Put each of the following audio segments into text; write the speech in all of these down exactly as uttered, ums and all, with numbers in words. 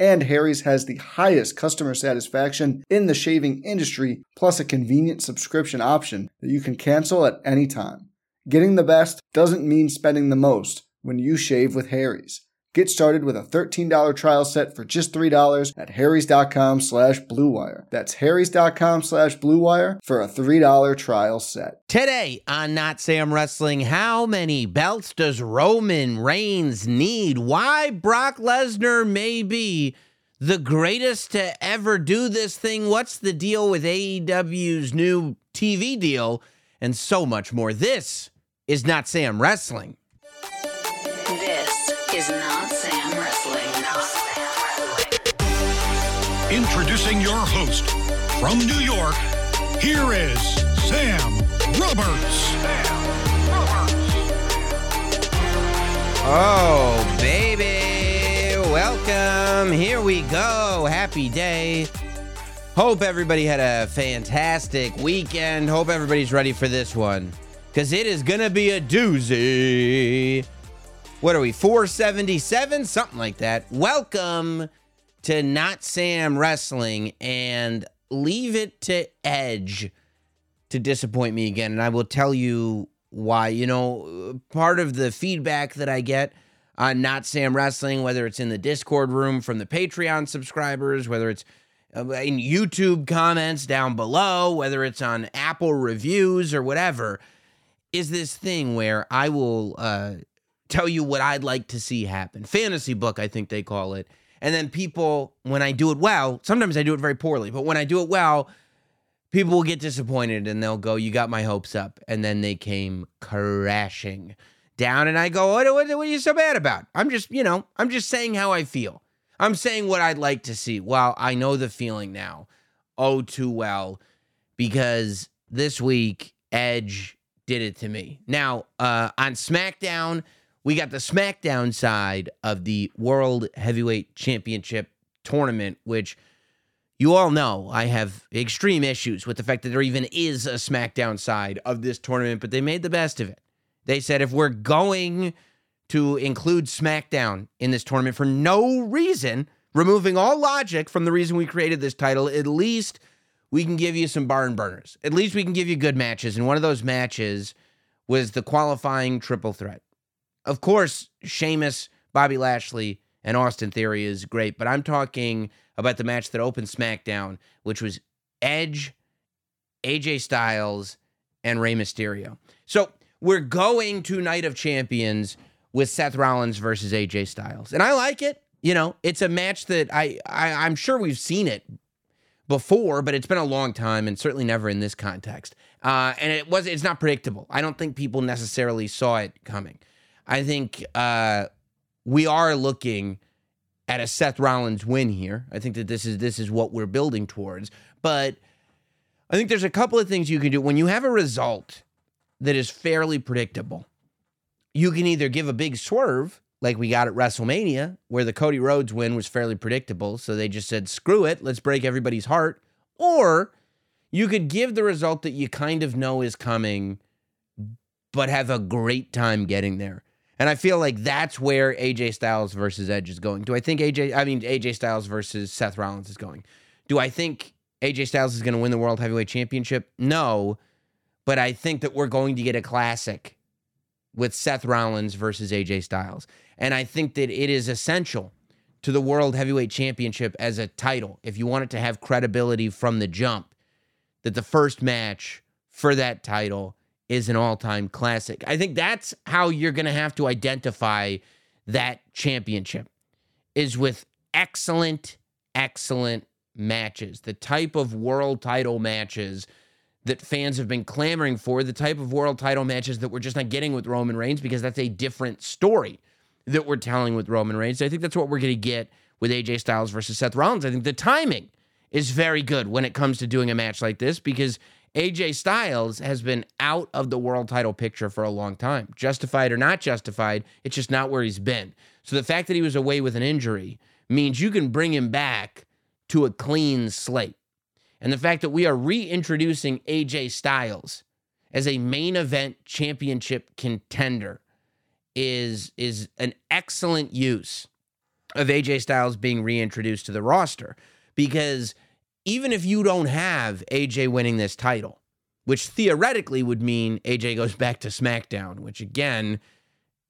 And Harry's has the highest customer satisfaction in the shaving industry, plus a convenient subscription option that you can cancel at any time. Getting the best doesn't mean spending the most when you shave with Harry's. Get started with a thirteen dollars trial set for just three dollars at harrys.com slash bluewire. That's harrys.com slash bluewire for a three dollars trial set. Today on Not Sam Wrestling, how many belts does Roman Reigns need? Why Brock Lesnar may be the greatest to ever do this thing? What's the deal with A E W's new T V deal? And so much more. This is Not Sam Wrestling. Is Not Sam Wrestling. Not Sam Wrestling. Introducing your host from New York, here is Sam Roberts. Sam Roberts. Oh, baby. Welcome. Here we go. Happy day. Hope everybody had a fantastic weekend. Hope everybody's ready for this one, because it is going to be a doozy. What are we, four seventy-seven? Something like that. Welcome to Not Sam Wrestling, and leave it to Edge to disappoint me again. And I will tell you why. You know, part of the feedback that I get on Not Sam Wrestling, whether it's in the Discord room from the Patreon subscribers, whether it's in YouTube comments down below, whether it's on Apple reviews or whatever, is this thing where I will... uh tell you what I'd like to see happen. Fantasy book, I think they call it. And then people, when I do it well, sometimes I do it very poorly, but when I do it well, people will get disappointed and they'll go, you got my hopes up. And then they came crashing down and I go, what, what, what are you so bad about? I'm just, you know, I'm just saying how I feel. I'm saying what I'd like to see. Well, I know the feeling now. Oh, too well, because this week, Edge did it to me. Now, uh, on SmackDown, we got the SmackDown side of the World Heavyweight Championship Tournament, which you all know I have extreme issues with the fact that there even is a SmackDown side of this tournament, but they made the best of it. They said, if we're going to include SmackDown in this tournament for no reason, removing all logic from the reason we created this title, at least we can give you some barn burners. At least we can give you good matches. And one of those matches was the qualifying triple threat. Of course, Sheamus, Bobby Lashley, and Austin Theory is great, but I'm talking about the match that opened SmackDown, which was Edge, A J Styles, and Rey Mysterio. So we're going to Night of Champions with Seth Rollins versus A J Styles. And I like it. You know, it's a match that I, I, I'm sure we've seen it before, but it's been a long time and certainly never in this context. Uh, and it was it's not predictable. I don't think people necessarily saw it coming. I think uh, we are looking at a Seth Rollins win here. I think that this is this is what we're building towards. But I think there's a couple of things you can do. When you have a result that is fairly predictable, you can either give a big swerve, like we got at WrestleMania, where the Cody Rhodes win was fairly predictable, so they just said, screw it, let's break everybody's heart. Or you could give the result that you kind of know is coming, but have a great time getting there. And I feel like that's where A J Styles versus Edge is going. Do I think AJ, I mean, A J Styles versus Seth Rollins is going? Do I think A J Styles is going to win the World Heavyweight Championship? No, but I think that we're going to get a classic with Seth Rollins versus A J Styles. And I think that it is essential to the World Heavyweight Championship as a title, if you want it to have credibility from the jump, that the first match for that title is an all-time classic. I think that's how you're going to have to identify that championship, is with excellent, excellent matches, the type of world title matches that fans have been clamoring for, the type of world title matches that we're just not getting with Roman Reigns, because that's a different story that we're telling with Roman Reigns. So I think that's what we're going to get with A J Styles versus Seth Rollins. I think the timing is very good when it comes to doing a match like this, because A J Styles has been out of the world title picture for a long time. Justified or not justified, it's just not where he's been. So the fact that he was away with an injury means you can bring him back to a clean slate. And the fact that we are reintroducing A J Styles as a main event championship contender is, is an excellent use of A J Styles being reintroduced to the roster. Because even if you don't have A J winning this title, which theoretically would mean A J goes back to SmackDown, which again,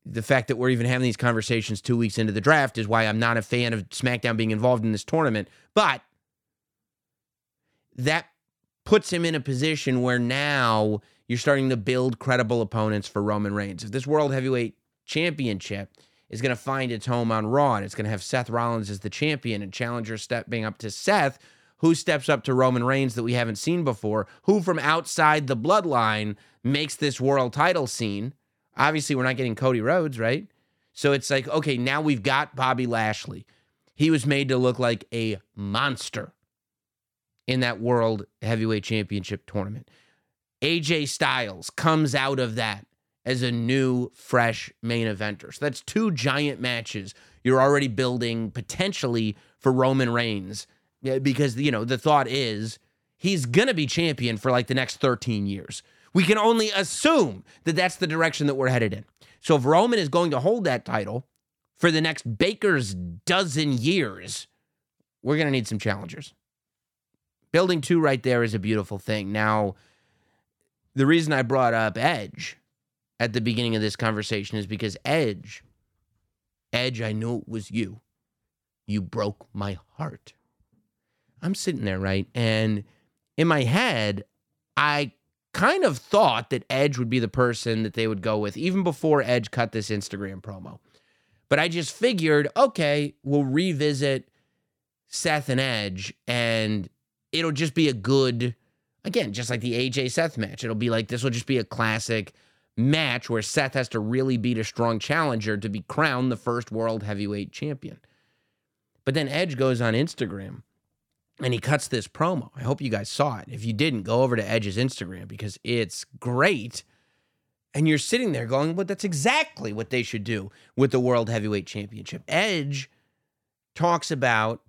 the fact that we're even having these conversations two weeks into the draft is why I'm not a fan of SmackDown being involved in this tournament. But that puts him in a position where now you're starting to build credible opponents for Roman Reigns. If this World Heavyweight Championship is going to find its home on Raw, and it's going to have Seth Rollins as the champion, and challenger stepping up to Seth, who steps up to Roman Reigns that we haven't seen before, who from outside the bloodline makes this world title scene. Obviously, we're not getting Cody Rhodes, right? So it's like, okay, now we've got Bobby Lashley. He was made to look like a monster in that World Heavyweight Championship tournament. A J Styles comes out of that as a new, fresh main eventer. So that's two giant matches you're already building potentially for Roman Reigns, because, you know, the thought is he's going to be champion for like the next thirteen years. We can only assume that that's the direction that we're headed in. So if Roman is going to hold that title for the next Baker's dozen years, we're going to need some challengers. Building two right there is a beautiful thing. Now, the reason I brought up Edge at the beginning of this conversation is because Edge, Edge, I knew it was you. You broke my heart. I'm sitting there, right? And in my head, I kind of thought that Edge would be the person that they would go with, even before Edge cut this Instagram promo. But I just figured, okay, we'll revisit Seth and Edge, and it'll just be a good, again, just like the A J Seth match. It'll be like, this will just be a classic match where Seth has to really beat a strong challenger to be crowned the first world heavyweight champion. But then Edge goes on Instagram and he cuts this promo. I hope you guys saw it. If you didn't, go over to Edge's Instagram because it's great. And you're sitting there going, well, that's exactly what they should do with the World Heavyweight Championship. Edge talks about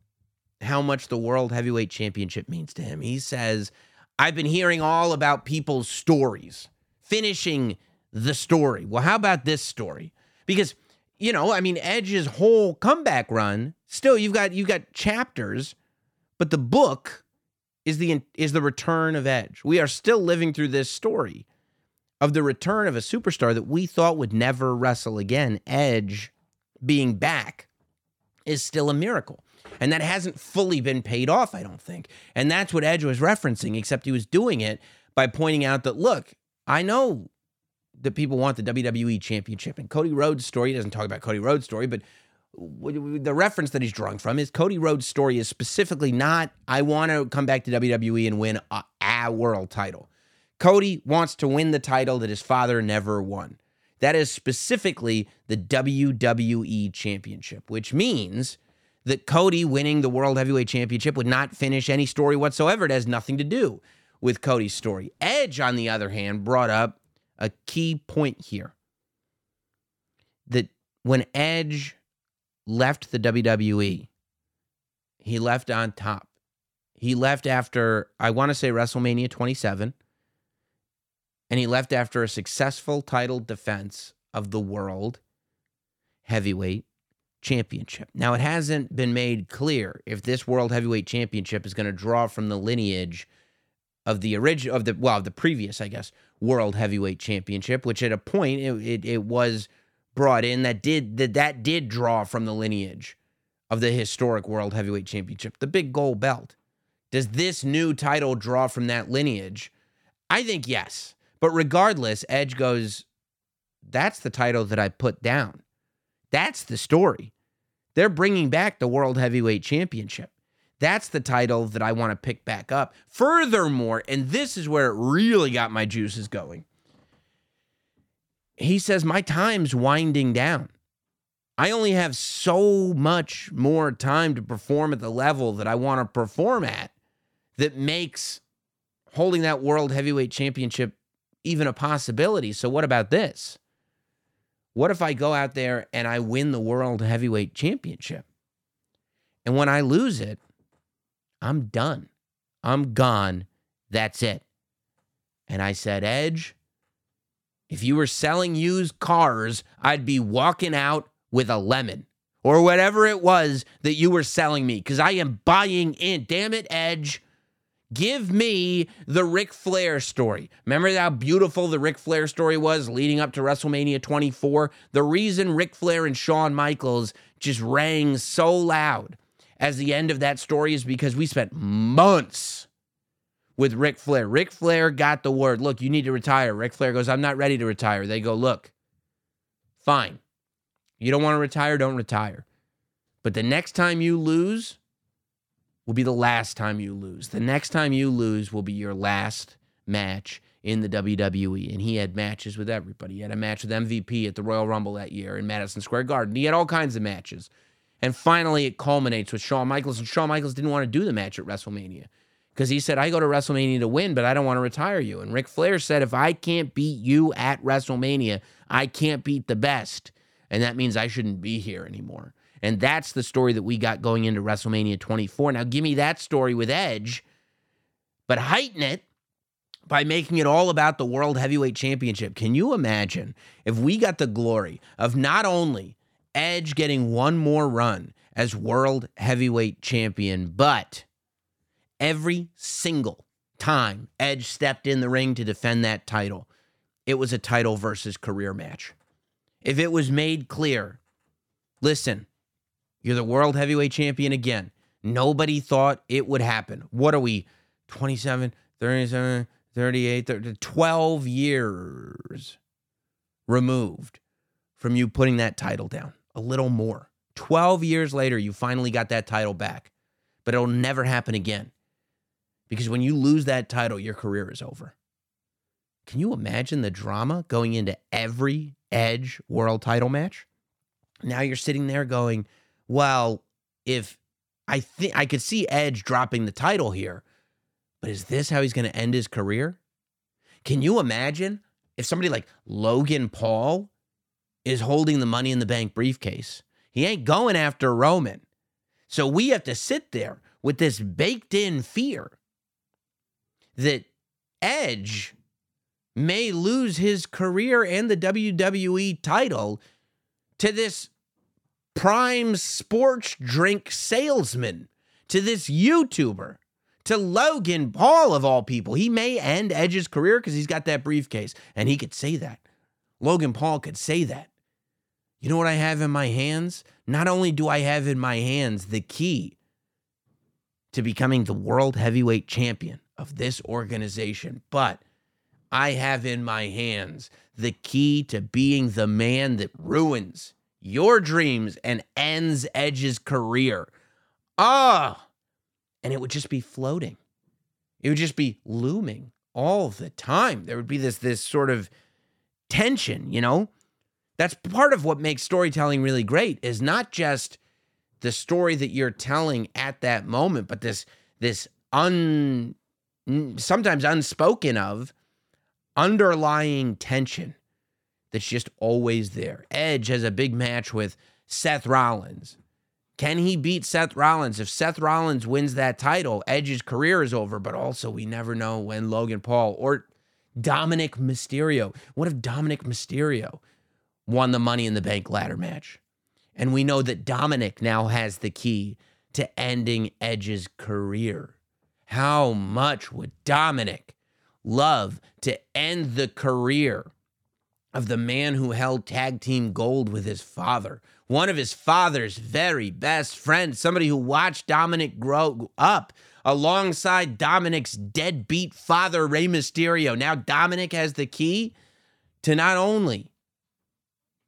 how much the World Heavyweight Championship means to him. He says, I've been hearing all about people's stories, finishing the story. Well, how about this story? Because, you know, I mean, Edge's whole comeback run, still you've got you've got chapters, but the book is the is the return of Edge. We are still living through this story of the return of a superstar that we thought would never wrestle again. Edge being back is still a miracle. And that hasn't fully been paid off, I don't think. And that's what Edge was referencing, except he was doing it by pointing out that, look, I know that people want the W W E Championship. And Cody Rhodes' story, he doesn't talk about Cody Rhodes' story, but the reference that he's drawing from is Cody Rhodes' story is specifically not, I want to come back to W W E and win a, a world title. Cody wants to win the title that his father never won. That is specifically the W W E Championship, which means that Cody winning the World Heavyweight Championship would not finish any story whatsoever. It has nothing to do with Cody's story. Edge, on the other hand, brought up a key point here, that when Edge left the W W E, he left on top. He left after, I want to say WrestleMania twenty-seven, and he left after a successful title defense of the World Heavyweight Championship. Now, it hasn't been made clear if this World Heavyweight Championship is going to draw from the lineage of the original, of the, well, of the previous, I guess, World Heavyweight Championship, which at a point it, it, it was brought in that did that that did draw from the lineage of the historic World Heavyweight Championship, the big gold belt. Does this new title draw from that lineage? I think yes, But regardless, Edge goes, that's the title that I put down. That's the story. They're bringing back the World Heavyweight Championship. That's the title that I want to pick back up. Furthermore, and this is where it really got my juices going, he says, my time's winding down. I only have so much more time to perform at the level that I want to perform at that makes holding that World Heavyweight Championship even a possibility. So what about this? What if I go out there and I win the World Heavyweight Championship? And when I lose it, I'm done. I'm gone. That's it. And I said, Edge, if you were selling used cars, I'd be walking out with a lemon or whatever it was that you were selling me, because I am buying in. Damn it, Edge. Give me the Ric Flair story. Remember how beautiful the Ric Flair story was leading up to WrestleMania twenty-four? The reason Ric Flair and Shawn Michaels just rang so loud as the end of that story is because we spent months with Ric Flair. Ric Flair got the word, look, you need to retire. Ric Flair goes, I'm not ready to retire. They go, look, fine. You don't want to retire, don't retire. But the next time you lose will be the last time you lose. The next time you lose will be your last match in the W W E. And he had matches with everybody. He had a match with M V P at the Royal Rumble that year in Madison Square Garden. He had all kinds of matches. And finally, it culminates with Shawn Michaels. And Shawn Michaels didn't want to do the match at WrestleMania because he said, I go to WrestleMania to win, but I don't want to retire you. And Ric Flair said, if I can't beat you at WrestleMania, I can't beat the best. And that means I shouldn't be here anymore. And that's the story that we got going into WrestleMania twenty-four. Now, give me that story with Edge, but heighten it by making it all about the World Heavyweight Championship. Can you imagine if we got the glory of not only Edge getting one more run as World Heavyweight Champion, but every single time Edge stepped in the ring to defend that title, it was a title versus career match. If it was made clear, listen, you're the World Heavyweight Champion again. Nobody thought it would happen. What are we, twenty-seven, thirty-seven, thirty-eight, thirty, twelve years removed from you putting that title down? A little more. twelve years later, you finally got that title back. But it'll never happen again. Because when you lose that title, your career is over. Can you imagine the drama going into every Edge world title match? Now you're sitting there going, well, if I think I could see Edge dropping the title here, but is this how he's going to end his career? Can you imagine if somebody like Logan Paul is holding the Money in the Bank briefcase? He ain't going after Roman. So we have to sit there with this baked-in fear that Edge may lose his career and the W W E title to this prime sports drink salesman, to this YouTuber, to Logan Paul of all people. He may end Edge's career because he's got that briefcase, and he could say that. Logan Paul could say that. You know what I have in my hands? Not only do I have in my hands the key to becoming the World Heavyweight Champion of this organization, but I have in my hands the key to being the man that ruins your dreams and ends Edge's career. Ah! And it would just be floating. It would just be looming all the time. There would be this, this sort of tension, you know? That's part of what makes storytelling really great, is not just the story that you're telling at that moment, but this, this un, sometimes unspoken of underlying tension that's just always there. Edge has a big match with Seth Rollins. Can he beat Seth Rollins? If Seth Rollins wins that title, Edge's career is over, but also we never know when Logan Paul or Dominic Mysterio. What if Dominic Mysterio won the Money in the Bank ladder match? And we know that Dominic now has the key to ending Edge's career. How much would Dominic love to end the career of the man who held tag team gold with his father, one of his father's very best friends, somebody who watched Dominic grow up alongside Dominic's deadbeat father, Rey Mysterio. Now Dominic has the key to not only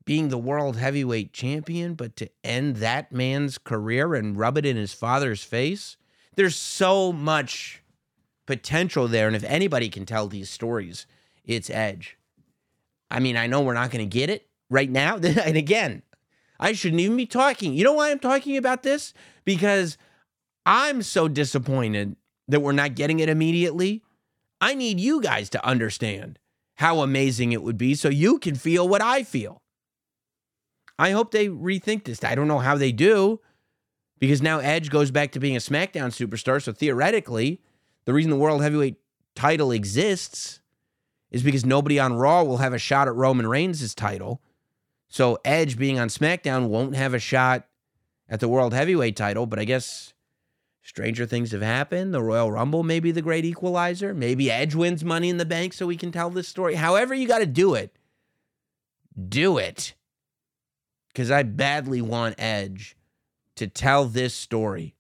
being the world heavyweight champion, but to end that man's career and rub it in his father's face. There's so much potential there, and if anybody can tell these stories, it's Edge. I mean, I know we're not going to get it right now, and again, I shouldn't even be talking. You know why I'm talking about this? Because I'm so disappointed that we're not getting it immediately. I need you guys to understand how amazing it would be so you can feel what I feel. I hope they rethink this. I don't know how they do, because now Edge goes back to being a SmackDown superstar, so theoretically, the reason the World Heavyweight title exists is because nobody on Raw will have a shot at Roman Reigns' title. So Edge being on SmackDown won't have a shot at the World Heavyweight title, but I guess stranger things have happened. The Royal Rumble may be the great equalizer. Maybe Edge wins Money in the Bank so we can tell this story. However you got to do it, do it. Because I badly want Edge to tell this story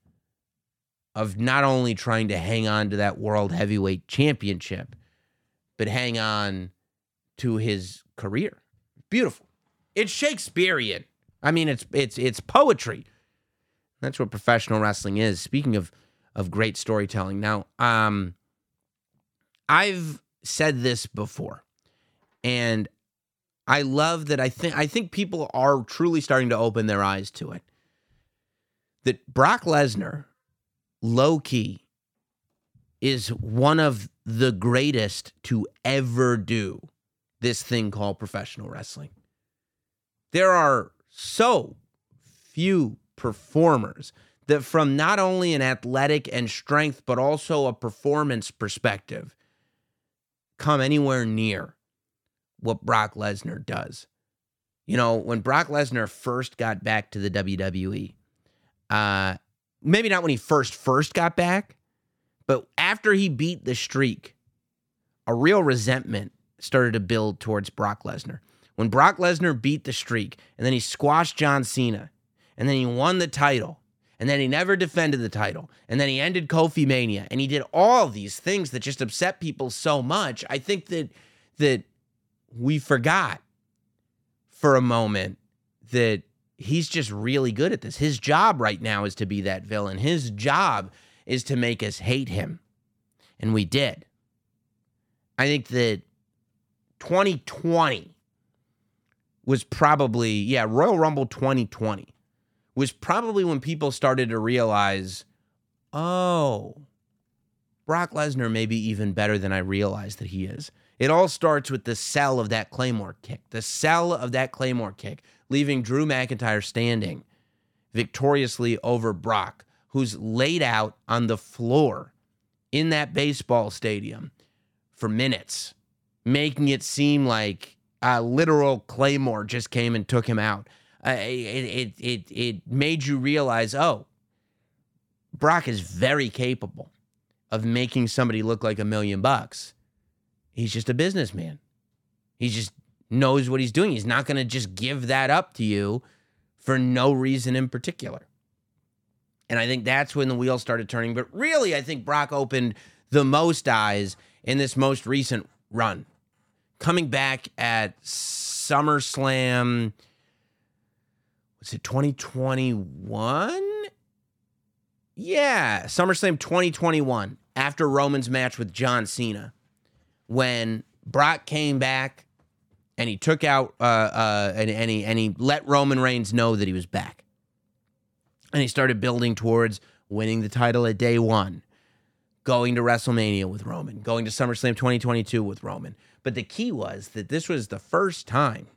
of not only trying to hang on to that World Heavyweight Championship, but hang on to his career. Beautiful. It's Shakespearean. I mean, it's it's it's poetry. That's what professional wrestling is. Speaking of of great storytelling, now um, I've said this before, and I love that. I think I think people are truly starting to open their eyes to it. That Brock Lesnar, low-key, is one of the greatest to ever do this thing called professional wrestling. There are so few performers that from not only an athletic and strength, but also a performance perspective, come anywhere near what Brock Lesnar does. You know, when Brock Lesnar first got back to the W W E, uh, maybe not when he first, first got back, but after he beat the streak, a real resentment started to build towards Brock Lesnar. When Brock Lesnar beat the streak, and then he squashed John Cena, and then he won the title, and then he never defended the title, and then he ended Kofi Mania, and he did all these things that just upset people so much, I think that that we forgot for a moment that he's just really good at this. His job right now is to be that villain. His job is to make us hate him. And we did. I think that twenty twenty was probably, yeah, Royal Rumble twenty twenty was probably when people started to realize, oh, Brock Lesnar may be even better than I realized that he is. It all starts with the sell of that Claymore kick, the sell of that Claymore kick, leaving Drew McIntyre standing victoriously over Brock, who's laid out on the floor in that baseball stadium for minutes, making it seem like a literal Claymore just came and took him out. Uh, it, it, it, it made you realize, oh, Brock is very capable of making somebody look like a million bucks. He's just a businessman. He just knows what he's doing. He's not going to just give that up to you for no reason in particular. And I think that's when the wheels started turning. But really, I think Brock opened the most eyes in this most recent run. Coming back at SummerSlam, was it twenty twenty-one? Yeah, SummerSlam twenty twenty-one, after Roman's match with John Cena, when Brock came back and he took out, uh, uh, and, and, he, and he let Roman Reigns know that he was back. And he started building towards winning the title at day one, going to WrestleMania with Roman, going to SummerSlam twenty twenty-two with Roman. But the key was that this was the first time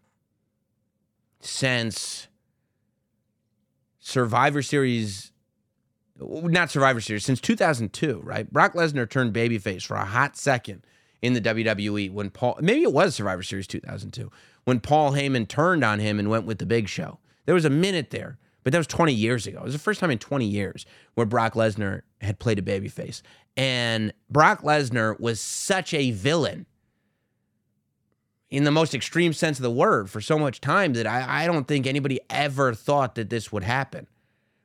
since Survivor Series, not Survivor Series, since two thousand two, right? Brock Lesnar turned babyface for a hot second in the W W E when Paul, maybe it was Survivor Series two thousand two, when Paul Heyman turned on him and went with the Big Show. There was a minute there. But that was twenty years ago. It was the first time in twenty years where Brock Lesnar had played a babyface. And Brock Lesnar was such a villain. in the most extreme sense of the word for so much time that I, I don't think anybody ever thought that this would happen.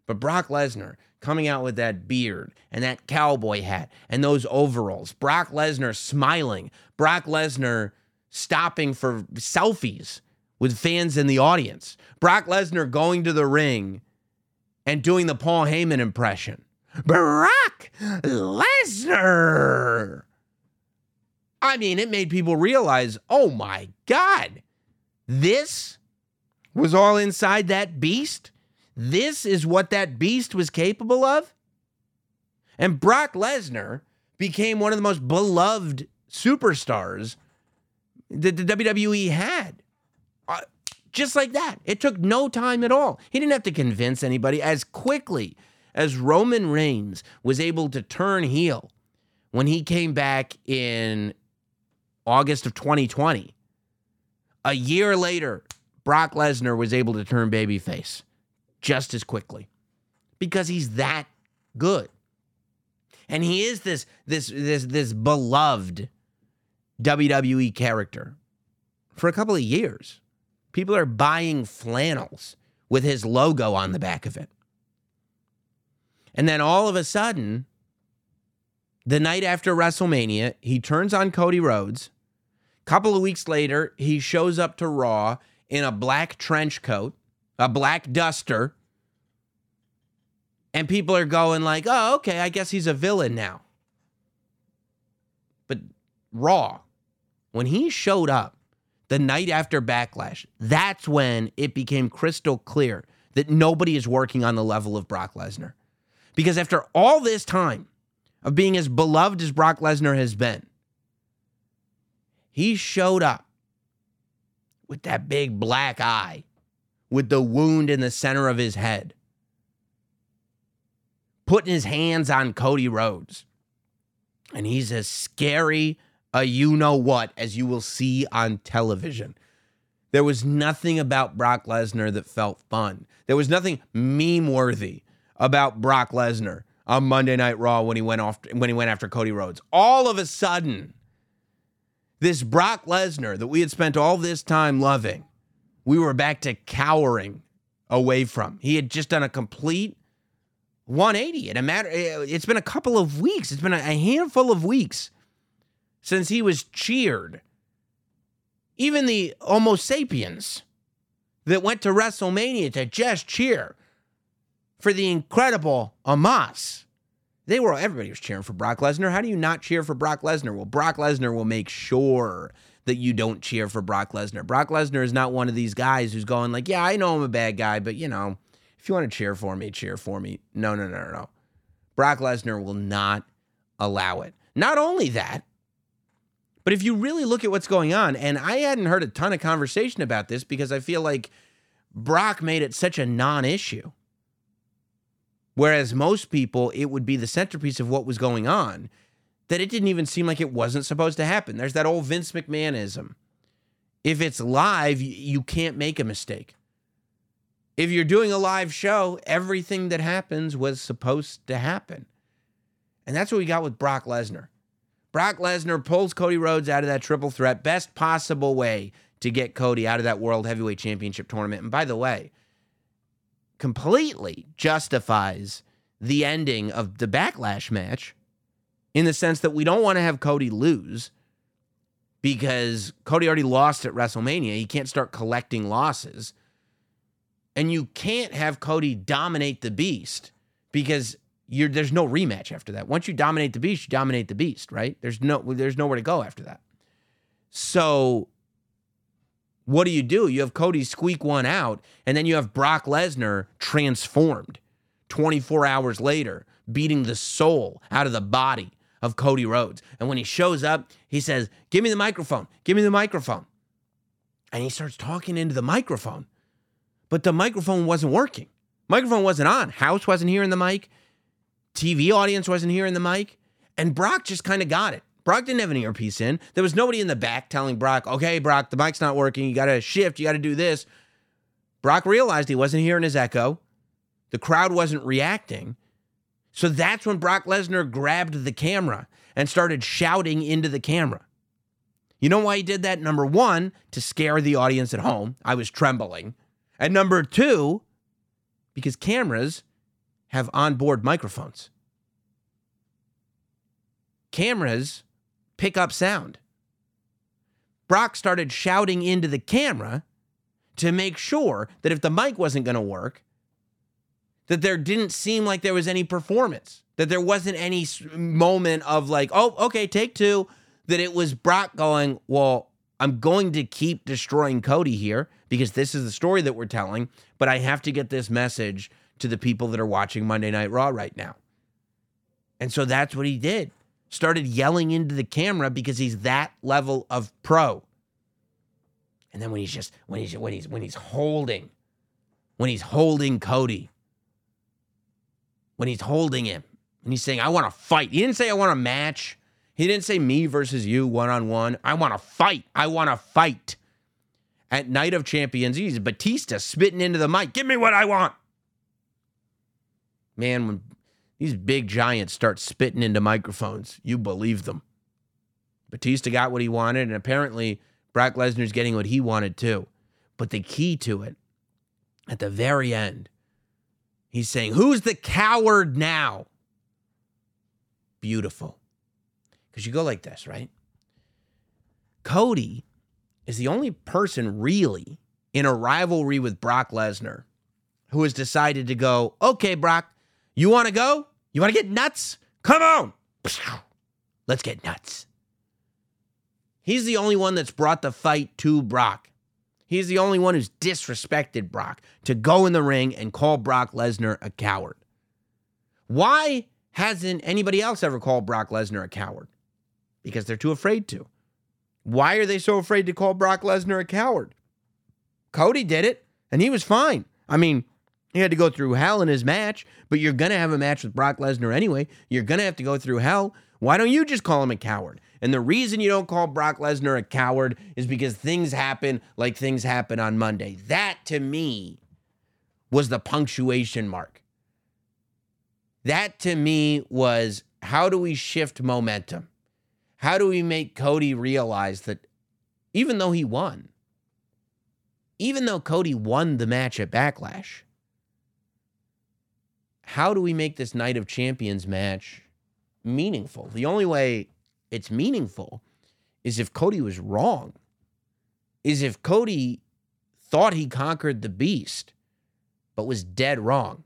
But Brock Lesnar coming out with that beard and that cowboy hat and those overalls, Brock Lesnar smiling, Brock Lesnar stopping for selfies with fans in the audience, Brock Lesnar going to the ring and doing the Paul Heyman impression. Brock Lesnar! I mean, it made people realize, oh my God, this was all inside that beast? This is what that beast was capable of? And Brock Lesnar became one of the most beloved superstars that the W W E had. Uh, just like that. It took no time at all. He didn't have to convince anybody. As quickly as Roman Reigns was able to turn heel when he came back in August of twenty twenty, a year later, Brock Lesnar was able to turn babyface just as quickly because he's that good. And he is this this this this beloved W W E character. For a couple of years, people are buying flannels with his logo on the back of it. And then all of a sudden, the night after WrestleMania, he turns on Cody Rhodes. A couple of weeks later, he shows up to Raw in a black trench coat, a black duster. And people are going like, oh, okay, I guess he's a villain now. But Raw, when he showed up the night after Backlash, that's when it became crystal clear that nobody is working on the level of Brock Lesnar. Because after all this time of being as beloved as Brock Lesnar has been, he showed up with that big black eye, with the wound in the center of his head, putting his hands on Cody Rhodes. And he's as scary a you-know-what as you will see on television. There was nothing about Brock Lesnar that felt fun. There was nothing meme-worthy about Brock Lesnar on Monday Night Raw when he went off when he went after Cody Rhodes. All of a sudden, this Brock Lesnar that we had spent all this time loving, we were back to cowering away from. He had just done a complete one eighty in a matter. It's been a couple of weeks. It's been a handful of weeks since he was cheered. Even the Homo sapiens that went to WrestleMania to just cheer for the incredible Amos. They were, everybody was cheering for Brock Lesnar. How do you not cheer for Brock Lesnar? Well, Brock Lesnar will make sure that you don't cheer for Brock Lesnar. Brock Lesnar is not one of these guys who's going like, yeah, I know I'm a bad guy, but you know, if you want to cheer for me, cheer for me. No, no, no, no, no. Brock Lesnar will not allow it. Not only that, but if you really look at what's going on, and I hadn't heard a ton of conversation about this because I feel like Brock made it such a non-issue. Whereas most people, it would be the centerpiece of what was going on, that it didn't even seem like it wasn't supposed to happen. There's that old Vince McMahonism. If it's live, you can't make a mistake. If you're doing a live show, everything that happens was supposed to happen. And that's what we got with Brock Lesnar. Brock Lesnar pulls Cody Rhodes out of that triple threat, best possible way to get Cody out of that World Heavyweight Championship Tournament. And by the way, completely justifies the ending of the Backlash match in the sense that we don't want to have Cody lose because Cody already lost at WrestleMania. He can't start collecting losses. And you can't have Cody dominate the beast because you're, there's no rematch after that. Once you dominate the beast, you dominate the beast, right? There's no, there's nowhere to go after that. So what do you do? You have Cody squeak one out, and then you have Brock Lesnar transformed twenty-four hours later, beating the soul out of the body of Cody Rhodes. And when he shows up, he says, give me the microphone, give me the microphone. And he starts talking into the microphone, but the microphone wasn't working. Microphone wasn't on. House wasn't hearing the mic. T V audience wasn't hearing the mic. And Brock just kind of got it. Brock didn't have an earpiece in. There was nobody in the back telling Brock, okay, Brock, the mic's not working. You got to shift. You got to do this. Brock realized he wasn't hearing his echo. The crowd wasn't reacting. So that's when Brock Lesnar grabbed the camera and started shouting into the camera. You know why he did that? Number one, to scare the audience at home. I was trembling. And number two, because cameras have onboard microphones. Cameras pick up sound. Brock started shouting into the camera to make sure that if the mic wasn't going to work, that there didn't seem like there was any performance, that there wasn't any moment of like, oh, okay, take two, that it was Brock going, well, I'm going to keep destroying Cody here because this is the story that we're telling, but I have to get this message to the people that are watching Monday Night Raw right now. And so that's what he did. Started yelling into the camera because he's that level of pro. And then when he's just, when he's, when he's, when he's holding, when he's holding Cody, when he's holding him and he's saying, I want to fight. He didn't say, I want a match. He didn't say me versus you one-on-one. I want to fight. I want to fight. At Night of Champions, he's Batista spitting into the mic. Give me what I want. Man, when these big giants start spitting into microphones, you believe them. Batista got what he wanted, and apparently Brock Lesnar's getting what he wanted too. But the key to it, at the very end, he's saying, who's the coward now? Beautiful. Because you go like this, right? Cody is the only person really in a rivalry with Brock Lesnar who has decided to go, okay, Brock, you want to go? You want to get nuts? Come on. Let's get nuts. He's the only one that's brought the fight to Brock. He's the only one who's disrespected Brock to go in the ring and call Brock Lesnar a coward. Why hasn't anybody else ever called Brock Lesnar a coward? Because they're too afraid to. Why are they so afraid to call Brock Lesnar a coward? Cody did it, and he was fine. I mean, he had to go through hell in his match, but you're going to have a match with Brock Lesnar anyway. You're going to have to go through hell. Why don't you just call him a coward? And the reason you don't call Brock Lesnar a coward is because things happen like things happen on Monday. That, to me, was the punctuation mark. That, to me, was how do we shift momentum? How do we make Cody realize that even though he won, even though Cody won the match at Backlash, how do we make this Night of Champions match meaningful? The only way it's meaningful is if Cody was wrong, is if Cody thought he conquered the beast, but was dead wrong.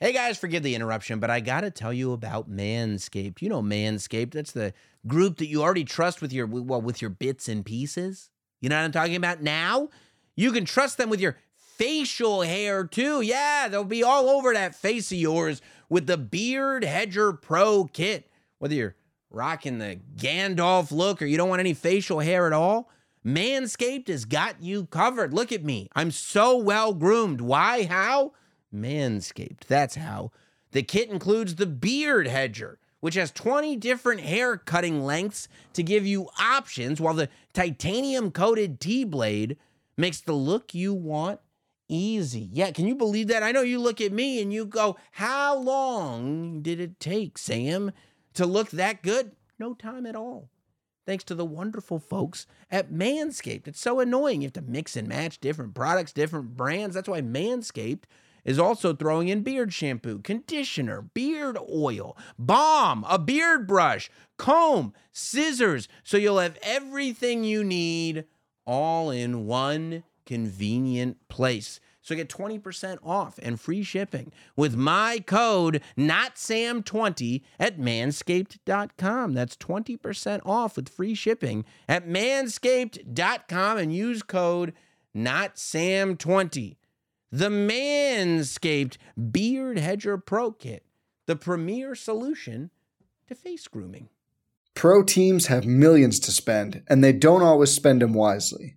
Hey guys, forgive the interruption, but I gotta tell you about Manscaped. You know Manscaped, that's the group that you already trust with your, well, with your bits and pieces. You know what I'm talking about now? You can trust them with your facial hair too. Yeah, they'll be all over that face of yours with the Beard Hedger Pro Kit. Whether you're rocking the Gandalf look or you don't want any facial hair at all, Manscaped has got you covered. Look at me. I'm so well groomed. Why? How? Manscaped. That's how. The kit includes the Beard Hedger, which has twenty different hair cutting lengths to give you options, while the titanium coated T-blade makes the look you want easy. Yeah, can you believe that? I know you look at me and you go, how long did it take, Sam, to look that good? No time at all. Thanks to the wonderful folks at Manscaped. It's so annoying. You have to mix and match different products, different brands. That's why Manscaped is also throwing in beard shampoo, conditioner, beard oil, balm, a beard brush, comb, scissors, so you'll have everything you need all in one convenient place. So get twenty percent off and free shipping with my code Not Sam twenty at manscaped dot com. That's twenty percent off with free shipping at manscaped dot com and use code Not Sam twenty. The Manscaped Beard Hedger Pro Kit, the premier solution to face grooming. Pro teams have millions to spend, and they don't always spend them wisely.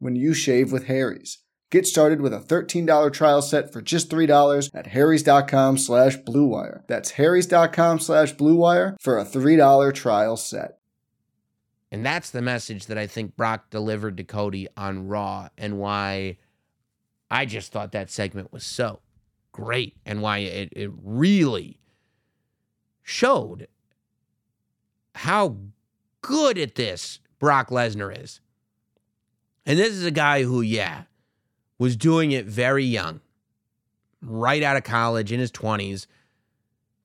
when you shave with Harry's. Get started with a thirteen dollars trial set for just three dollars at harrys.com slash bluewire. That's harrys.com slash bluewire for a three dollars trial set. And that's the message that I think Brock delivered to Cody on Raw, and why I just thought that segment was so great, and why it, it really showed how good at this Brock Lesnar is. And this is a guy who, yeah, was doing it very young, right out of college in his twenties.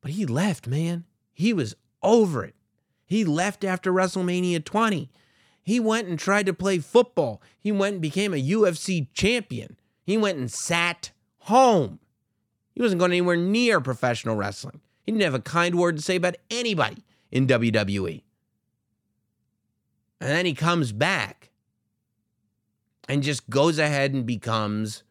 But he left, man. He was over it. He left after WrestleMania twenty. He went and tried to play football. He went and became a U F C champion. He went and sat home. He wasn't going anywhere near professional wrestling. He didn't have a kind word to say about anybody in W W E. And then he comes back and just goes ahead and becomes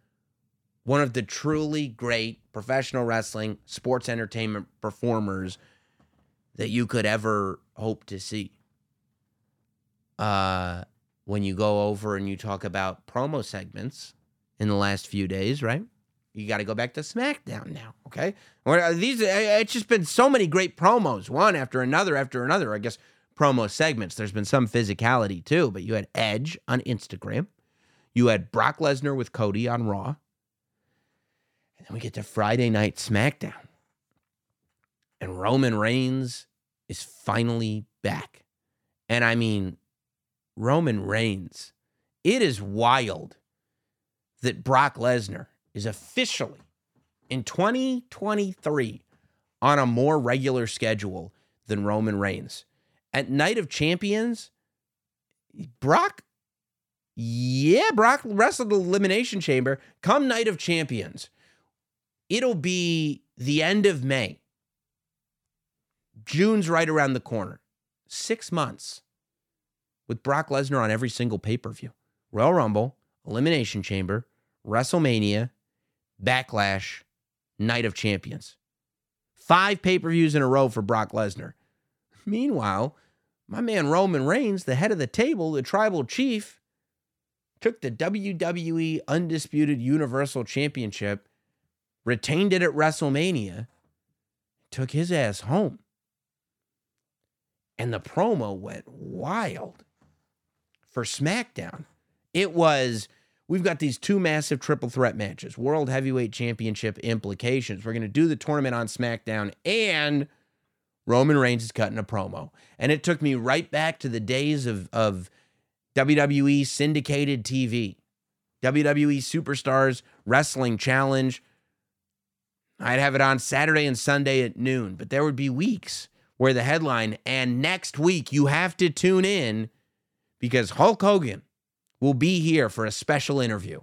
one of the truly great professional wrestling, sports entertainment performers that you could ever hope to see. Uh, when you go over and you talk about promo segments in the last few days, right? You got to go back to SmackDown now, okay? These, it's just been so many great promos, one after another after another. I guess promo segments. There's been some physicality too, but you had Edge on Instagram. You had Brock Lesnar with Cody on Raw. And then we get to Friday Night SmackDown. And Roman Reigns is finally back. And I mean, Roman Reigns. It is wild that Brock Lesnar is officially, in twenty twenty-three, on a more regular schedule than Roman Reigns. At Night of Champions, Brock... Yeah, Brock wrestled the Elimination Chamber. Come Night of Champions, it'll be the end of May. June's right around the corner. Six months with Brock Lesnar on every single pay-per-view. Royal Rumble, Elimination Chamber, WrestleMania, Backlash, Night of Champions. Five pay-per-views in a row for Brock Lesnar. Meanwhile, my man Roman Reigns, the head of the table, the tribal chief, took the W W E Undisputed Universal Championship, retained it at WrestleMania, took his ass home. And the promo went wild for SmackDown. It was, we've got these two massive triple threat matches, World Heavyweight Championship implications. We're going to do the tournament on SmackDown, and Roman Reigns is cutting a promo. And it took me right back to the days of, of, W W E syndicated T V, W W E Superstars Wrestling Challenge. I'd have it on Saturday and Sunday at noon, but there would be weeks where the headline, and next week you have to tune in because Hulk Hogan will be here for a special interview.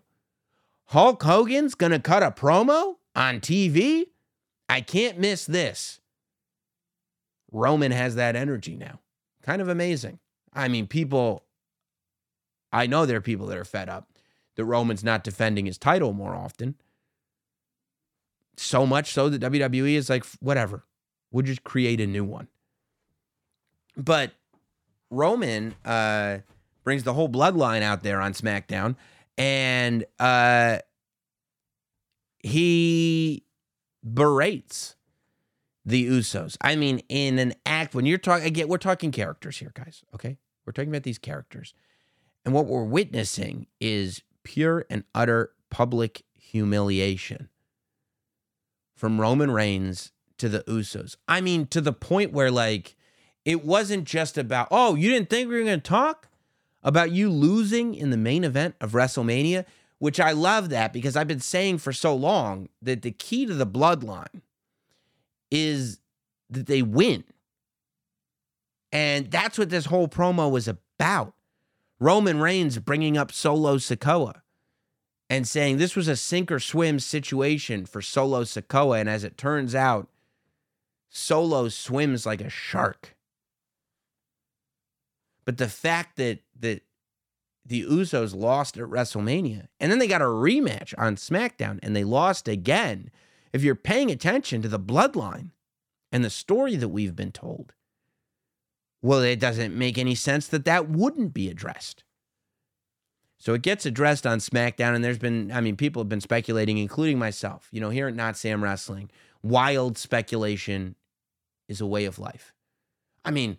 Hulk Hogan's going to cut a promo on T V? I can't miss this. Roman has that energy now. Kind of amazing. I mean, people... I know there are people that are fed up that Roman's not defending his title more often. So much so that W W E is like, whatever, we'll just create a new one. But Roman uh, brings the whole bloodline out there on SmackDown, and uh, he berates the Usos. I mean, in an act, when you're talking, again, we're talking characters here, guys, okay? We're talking about these characters. And what we're witnessing is pure and utter public humiliation from Roman Reigns to the Usos. I mean, to the point where, like, it wasn't just about, oh, you didn't think we were going to talk about you losing in the main event of WrestleMania, which I love that, because I've been saying for so long that the key to the bloodline is that they win. And that's what this whole promo was about. Roman Reigns bringing up Solo Sikoa and saying this was a sink or swim situation for Solo Sikoa. And as it turns out, Solo swims like a shark. But the fact that, that the Usos lost at WrestleMania, and then they got a rematch on SmackDown, and they lost again. If you're paying attention to the bloodline and the story that we've been told, well, it doesn't make any sense that that wouldn't be addressed. So it gets addressed on SmackDown, and there's been, I mean, people have been speculating, including myself, you know, here at Not Sam Wrestling. Wild speculation is a way of life. I mean,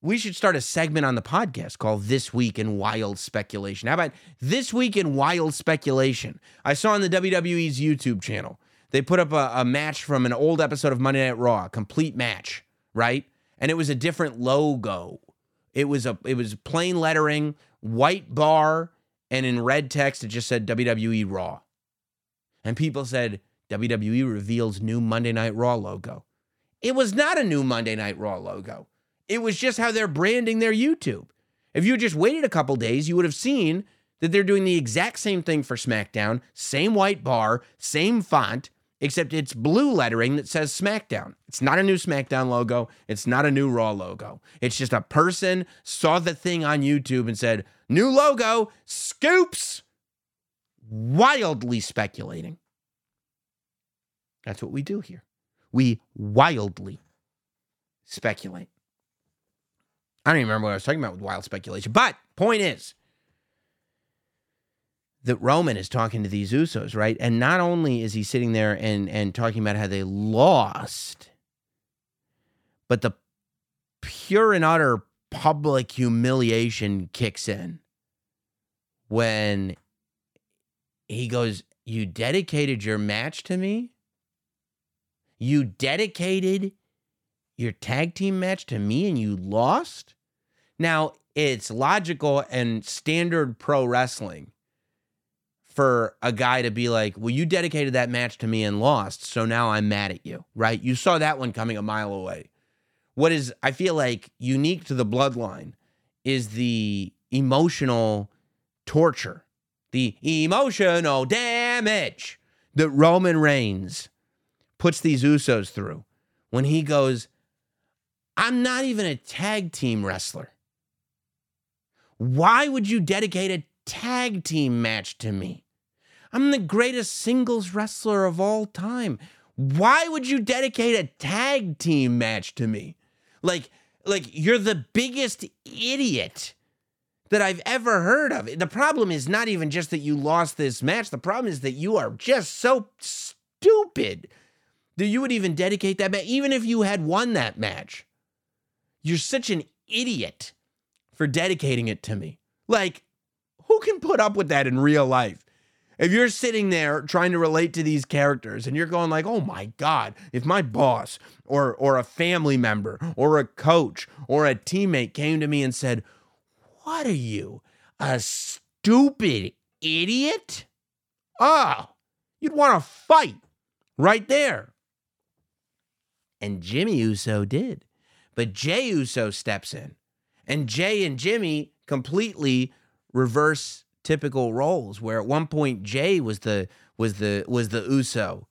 we should start a segment on the podcast called This Week in Wild Speculation. How about This Week in Wild Speculation? I saw on the W W E's YouTube channel, they put up a, a match from an old episode of Monday Night Raw, a complete match, right? And it was a different logo. It was a it was plain lettering, white bar, and in red text it just said W W E Raw. And people said, W W E reveals new Monday Night Raw logo. It was not a new Monday Night Raw logo. It was just how they're branding their YouTube. If you had just waited a couple days, you would have seen that they're doing the exact same thing for SmackDown, same white bar, same font, except it's blue lettering that says SmackDown. It's not a new SmackDown logo. It's not a new Raw logo. It's just a person saw the thing on YouTube and said, new logo, scoops. Wildly speculating. That's what we do here. We wildly speculate. I don't even remember what I was talking about with wild speculation, but point is, that Roman is talking to these Usos, right? And not only is he sitting there and, and talking about how they lost, but the pure and utter public humiliation kicks in when he goes, you dedicated your match to me? You dedicated your tag team match to me and you lost? Now, it's logical and standard pro wrestling for a guy to be like, well, you dedicated that match to me and lost, so now I'm mad at you, right? You saw that one coming a mile away. What is, I feel like, unique to the bloodline is the emotional torture, the emotional damage that Roman Reigns puts these Usos through when he goes, I'm not even a tag team wrestler. Why would you dedicate a tag team match to me? I'm the greatest singles wrestler of all time. Why would you dedicate a tag team match to me? Like, like you're the biggest idiot that I've ever heard of. The problem is not even just that you lost this match. The problem is that you are just so stupid that you would even dedicate that match. Even if you had won that match, you're such an idiot for dedicating it to me. Like, who can put up with that in real life? If you're sitting there trying to relate to these characters and you're going like, oh my God, if my boss or or a family member or a coach or a teammate came to me and said, what are you, a stupid idiot? Oh, you'd want to fight right there. And Jimmy Uso did. But Jey Uso steps in. And Jey and Jimmy completely reverse typical roles, where at one point Jey was the was the was the Uso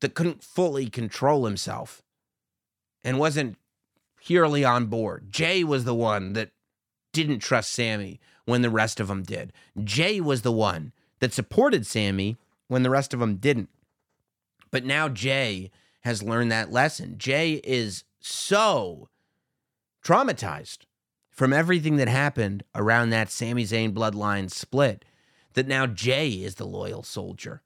that couldn't fully control himself and wasn't purely on board. Jey was the one that didn't trust Sammy when the rest of them did. Jey was the one that supported Sammy when the rest of them didn't. But now Jey has learned that lesson. Jey is so traumatized from everything that happened around that Sami Zayn bloodline split, that now Jey is the loyal soldier.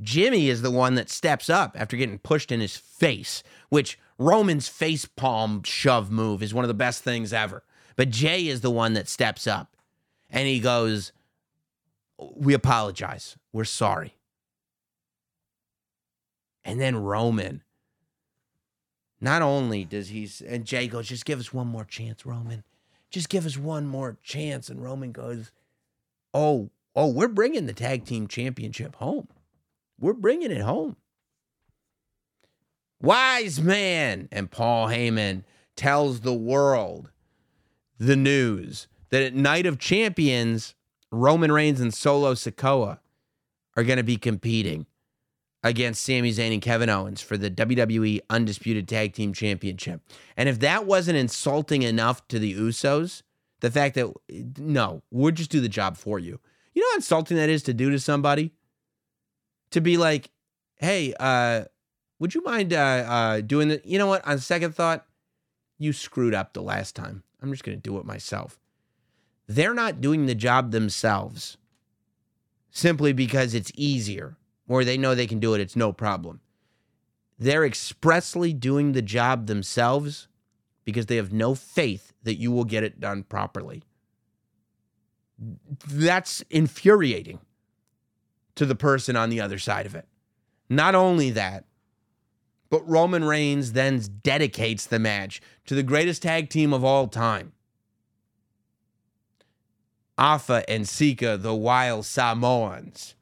Jimmy is the one that steps up after getting pushed in his face, which Roman's face palm shove move is one of the best things ever. But Jey is the one that steps up and he goes, we apologize. We're sorry. And then Roman, not only does he, and Jey goes, just give us one more chance, Roman. Just give us one more chance. And Roman goes, oh, oh, we're bringing the tag team championship home. We're bringing it home. Wise man. And Paul Heyman tells the world the news that at Night of Champions, Roman Reigns and Solo Sikoa are going to be competing against Sami Zayn and Kevin Owens for the W W E Undisputed Tag Team Championship. And if that wasn't insulting enough to the Usos, the fact that, no, we'll just do the job for you. You know how insulting that is to do to somebody? To be like, hey, uh, would you mind uh, uh, doing the, you know what, on second thought, you screwed up the last time. I'm just going to do it myself. They're not doing the job themselves simply because it's easier or they know they can do it. It's no problem. They're expressly doing the job themselves because they have no faith that you will get it done properly. That's infuriating to the person on the other side of it. Not only that, but Roman Reigns then dedicates the match to the greatest tag team of all time. Alpha and Sika, the Wild Samoans,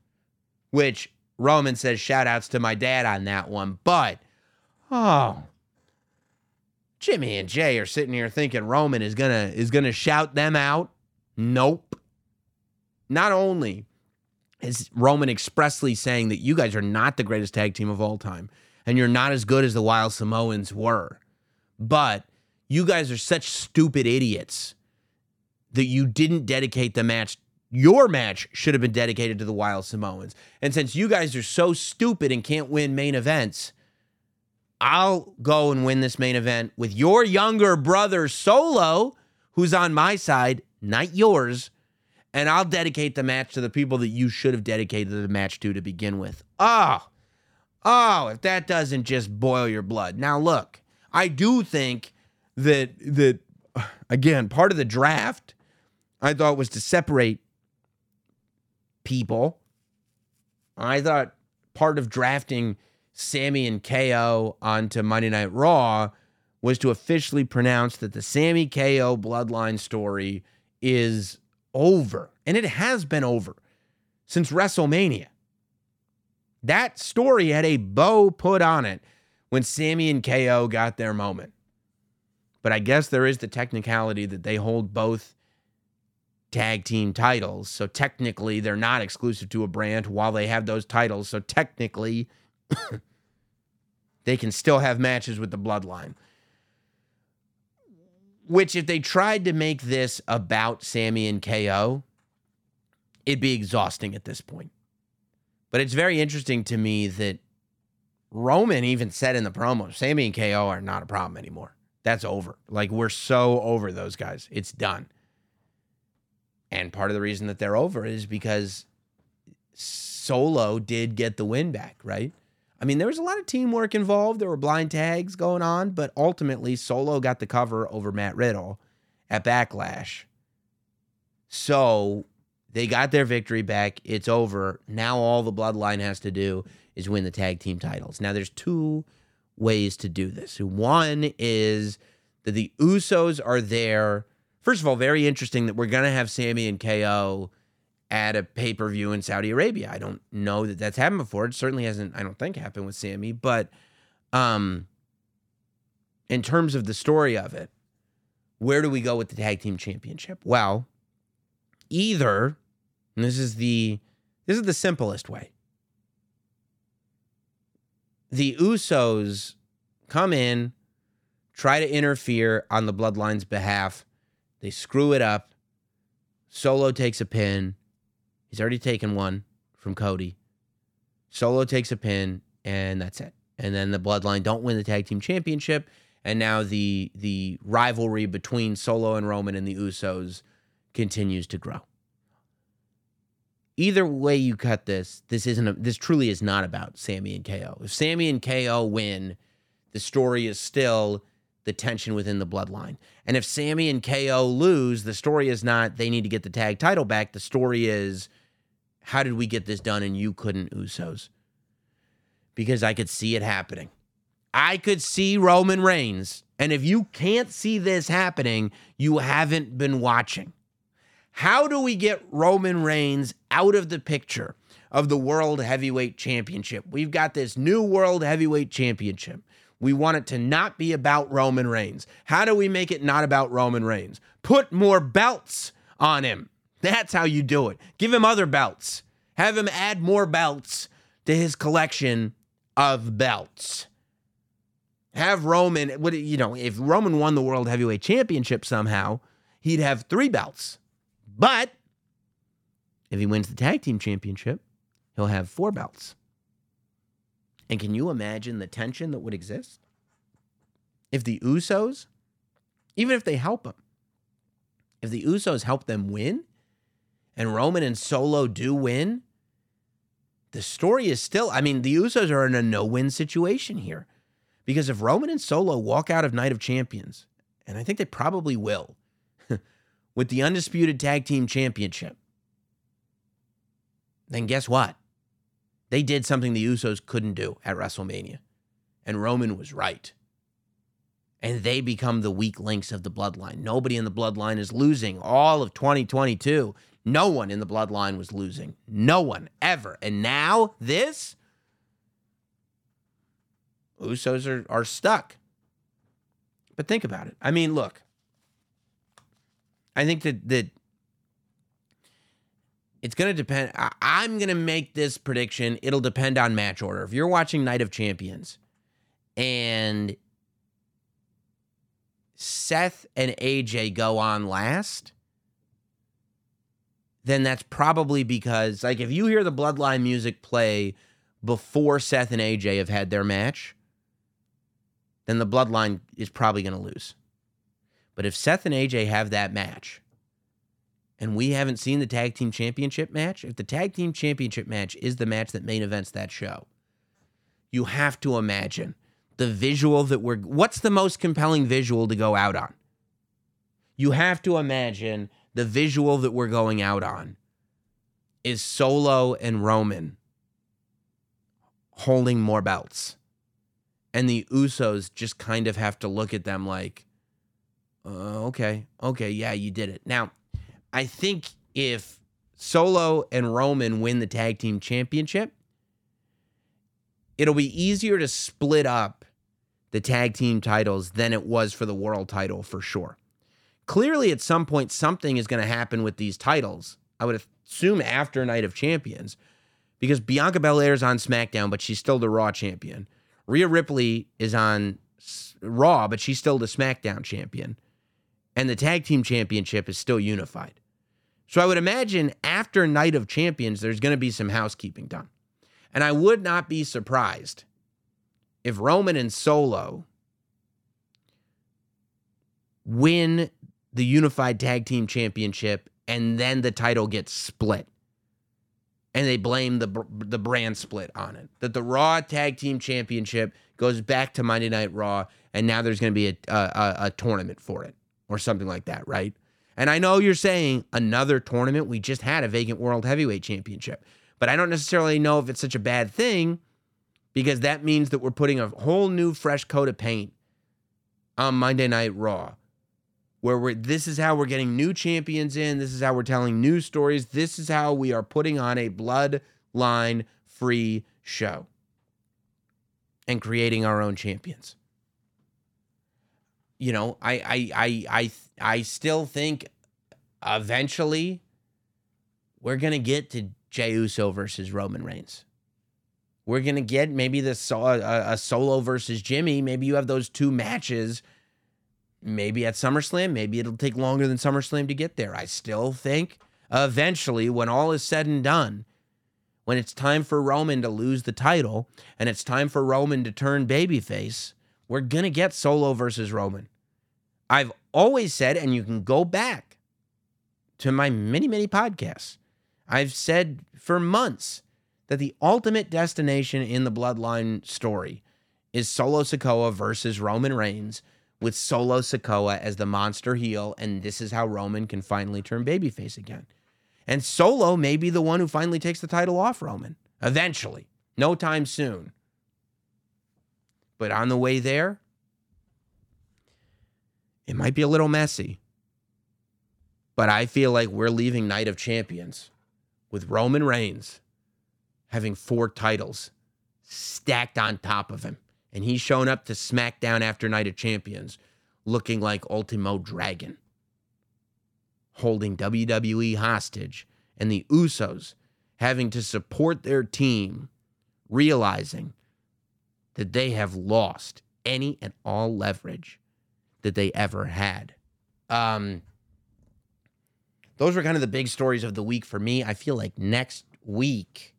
which Roman says, shout outs to my dad on that one. But, oh, Jimmy and Jay are sitting here thinking Roman is gonna is gonna shout them out. Nope. Not only is Roman expressly saying that you guys are not the greatest tag team of all time, and you're not as good as the Wild Samoans were, but you guys are such stupid idiots that you didn't dedicate the match. Your match should have been dedicated to the Wild Samoans. And since you guys are so stupid and can't win main events, I'll go and win this main event with your younger brother, Solo, who's on my side, not yours, and I'll dedicate the match to the people that you should have dedicated the match to to begin with. Oh, oh, if that doesn't just boil your blood. Now, look, I do think that, that again, part of the draft, I thought, was to separate people. I thought part of drafting Sammy and K O onto Monday Night Raw was to officially pronounce that the Sammy K O bloodline story is over. And it has been over since WrestleMania. That story had a bow put on it when Sammy and K O got their moment. But I guess there is the technicality that they hold both tag team titles. So technically, they're not exclusive to a brand while they have those titles. So technically, they can still have matches with the bloodline. Which, if they tried to make this about Sammy and K O, it'd be exhausting at this point. But it's very interesting to me that Roman even said in the promo, Sammy and K O are not a problem anymore. That's over. Like, we're so over those guys. It's done. And part of the reason that they're over is because Solo did get the win back, right? I mean, there was a lot of teamwork involved. There were blind tags going on, but ultimately Solo got the cover over Matt Riddle at Backlash. So they got their victory back. It's over. Now all the bloodline has to do is win the tag team titles. Now there's two ways to do this. One is that the Usos are there. First of all, very interesting that we're going to have Sammy and K O at a pay-per-view in Saudi Arabia. I don't know that that's happened before. It certainly hasn't, I don't think, happened with Sammy. But um, in terms of the story of it, where do we go with the tag team championship? Well, either, and this is the this is the simplest way, the Usos come in, try to interfere on the bloodline's behalf. They screw it up. Solo takes a pin. He's already taken one from Cody. Solo takes a pin, and that's it. And then the bloodline don't win the tag team championship, and now the the rivalry between Solo and Roman and the Usos continues to grow. Either way you cut this, this isn't a, this truly is not about Sammy and K O. If Sammy and K O win, the story is still the tension within the bloodline. And if Sammy and K O lose, the story is not they need to get the tag title back. The story is, how did we get this done and you couldn't, Usos? Because I could see it happening. I could see Roman Reigns. And if you can't see this happening, you haven't been watching. How do we get Roman Reigns out of the picture of the World Heavyweight Championship? We've got this new World Heavyweight Championship. We want it to not be about Roman Reigns. How do we make it not about Roman Reigns? Put more belts on him. That's how you do it. Give him other belts. Have him add more belts to his collection of belts. Have Roman, what you know, if Roman won the World Heavyweight Championship somehow, he'd have three belts. But if he wins the Tag Team Championship, he'll have four belts. And can you imagine the tension that would exist? If the Usos, even if they help him, if the Usos help them win, and Roman and Solo do win, the story is still, I mean, the Usos are in a no-win situation here. Because if Roman and Solo walk out of Night of Champions, and I think they probably will, with the Undisputed Tag Team Championship, then guess what? They did something the Usos couldn't do at WrestleMania. And Roman was right. And they become the weak links of the Bloodline. Nobody in the Bloodline is losing all of twenty twenty-two. No one in the Bloodline was losing. No one, ever. And now, this? Usos are, are stuck. But think about it. I mean, look. I think that, that it's going to depend. I, I'm going to make this prediction. It'll depend on match order. If you're watching Night of Champions and Seth and A J go on last, then that's probably because, like, if you hear the Bloodline music play before Seth and A J have had their match, then the Bloodline is probably going to lose. But if Seth and A J have that match, and we haven't seen the Tag Team Championship match, if the Tag Team Championship match is the match that main events that show, you have to imagine the visual that we're... What's the most compelling visual to go out on? You have to imagine... The visual that we're going out on is Solo and Roman holding more belts. And the Usos just kind of have to look at them like, uh, okay, okay, yeah, you did it. Now, I think if Solo and Roman win the Tag Team Championship, it'll be easier to split up the tag team titles than it was for the world title for sure. Clearly, at some point, something is going to happen with these titles. I would assume after Night of Champions, because Bianca Belair is on SmackDown, but she's still the Raw champion. Rhea Ripley is on Raw, but she's still the SmackDown champion. And the Tag Team Championship is still unified. So I would imagine after Night of Champions, there's going to be some housekeeping done. And I would not be surprised if Roman and Solo win the unified tag team championship, and then the title gets split. And they blame the the brand split on it. That the Raw tag team championship goes back to Monday Night Raw, and now there's going to be a, a, a tournament for it, or something like that, right? And I know you're saying another tournament. We just had a vacant World Heavyweight Championship. But I don't necessarily know if it's such a bad thing, because that means that we're putting a whole new fresh coat of paint on Monday Night Raw. Where we're, this is how we're getting new champions in. This is how we're telling new stories. This is how we are putting on a bloodline-free show and creating our own champions. You know, I, I, I, I, I still think eventually we're gonna get to Jey Uso versus Roman Reigns. We're gonna get maybe the a, a Solo versus Jimmy. Maybe you have those two matches. Maybe at SummerSlam, maybe it'll take longer than SummerSlam to get there. I still think eventually, when all is said and done, when it's time for Roman to lose the title and it's time for Roman to turn babyface, we're going to get Solo versus Roman. I've always said, and you can go back to my many, many podcasts, I've said for months that the ultimate destination in the Bloodline story is Solo Sikoa versus Roman Reigns, with Solo Sikoa as the monster heel, and this is how Roman can finally turn babyface again. And Solo may be the one who finally takes the title off Roman, eventually. No time soon. But on the way there, it might be a little messy. But I feel like we're leaving Night of Champions with Roman Reigns having four titles stacked on top of him. And he's shown up to SmackDown after Night of Champions looking like Ultimo Dragon. holding W W E hostage and the Usos having to support their team, realizing that they have lost any and all leverage that they ever had. Um, those were kind of the big stories of the week for me. I feel like next week,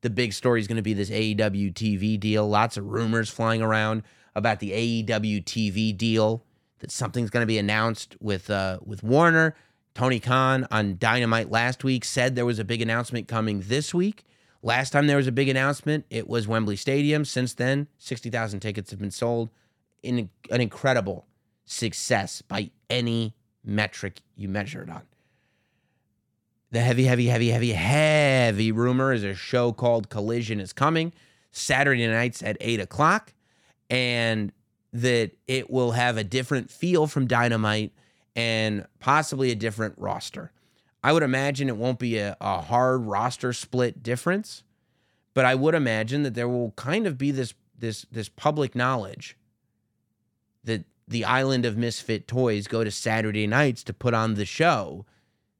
the big story is going to be this A E W T V deal. Lots of rumors flying around about the A E W T V deal, that something's going to be announced with uh, with Warner. Tony Khan on Dynamite last week said there was a big announcement coming this week. Last time there was a big announcement, it was Wembley Stadium. Since then, sixty thousand tickets have been sold. In an incredible success by any metric you measure it on. The heavy, heavy, heavy, heavy, heavy rumor is a show called Collision is coming Saturday nights at eight o'clock, and that it will have a different feel from Dynamite and possibly a different roster. I would imagine it won't be a, a hard roster split difference, but I would imagine that there will kind of be this this this public knowledge that the Island of Misfit Toys go to Saturday nights to put on the show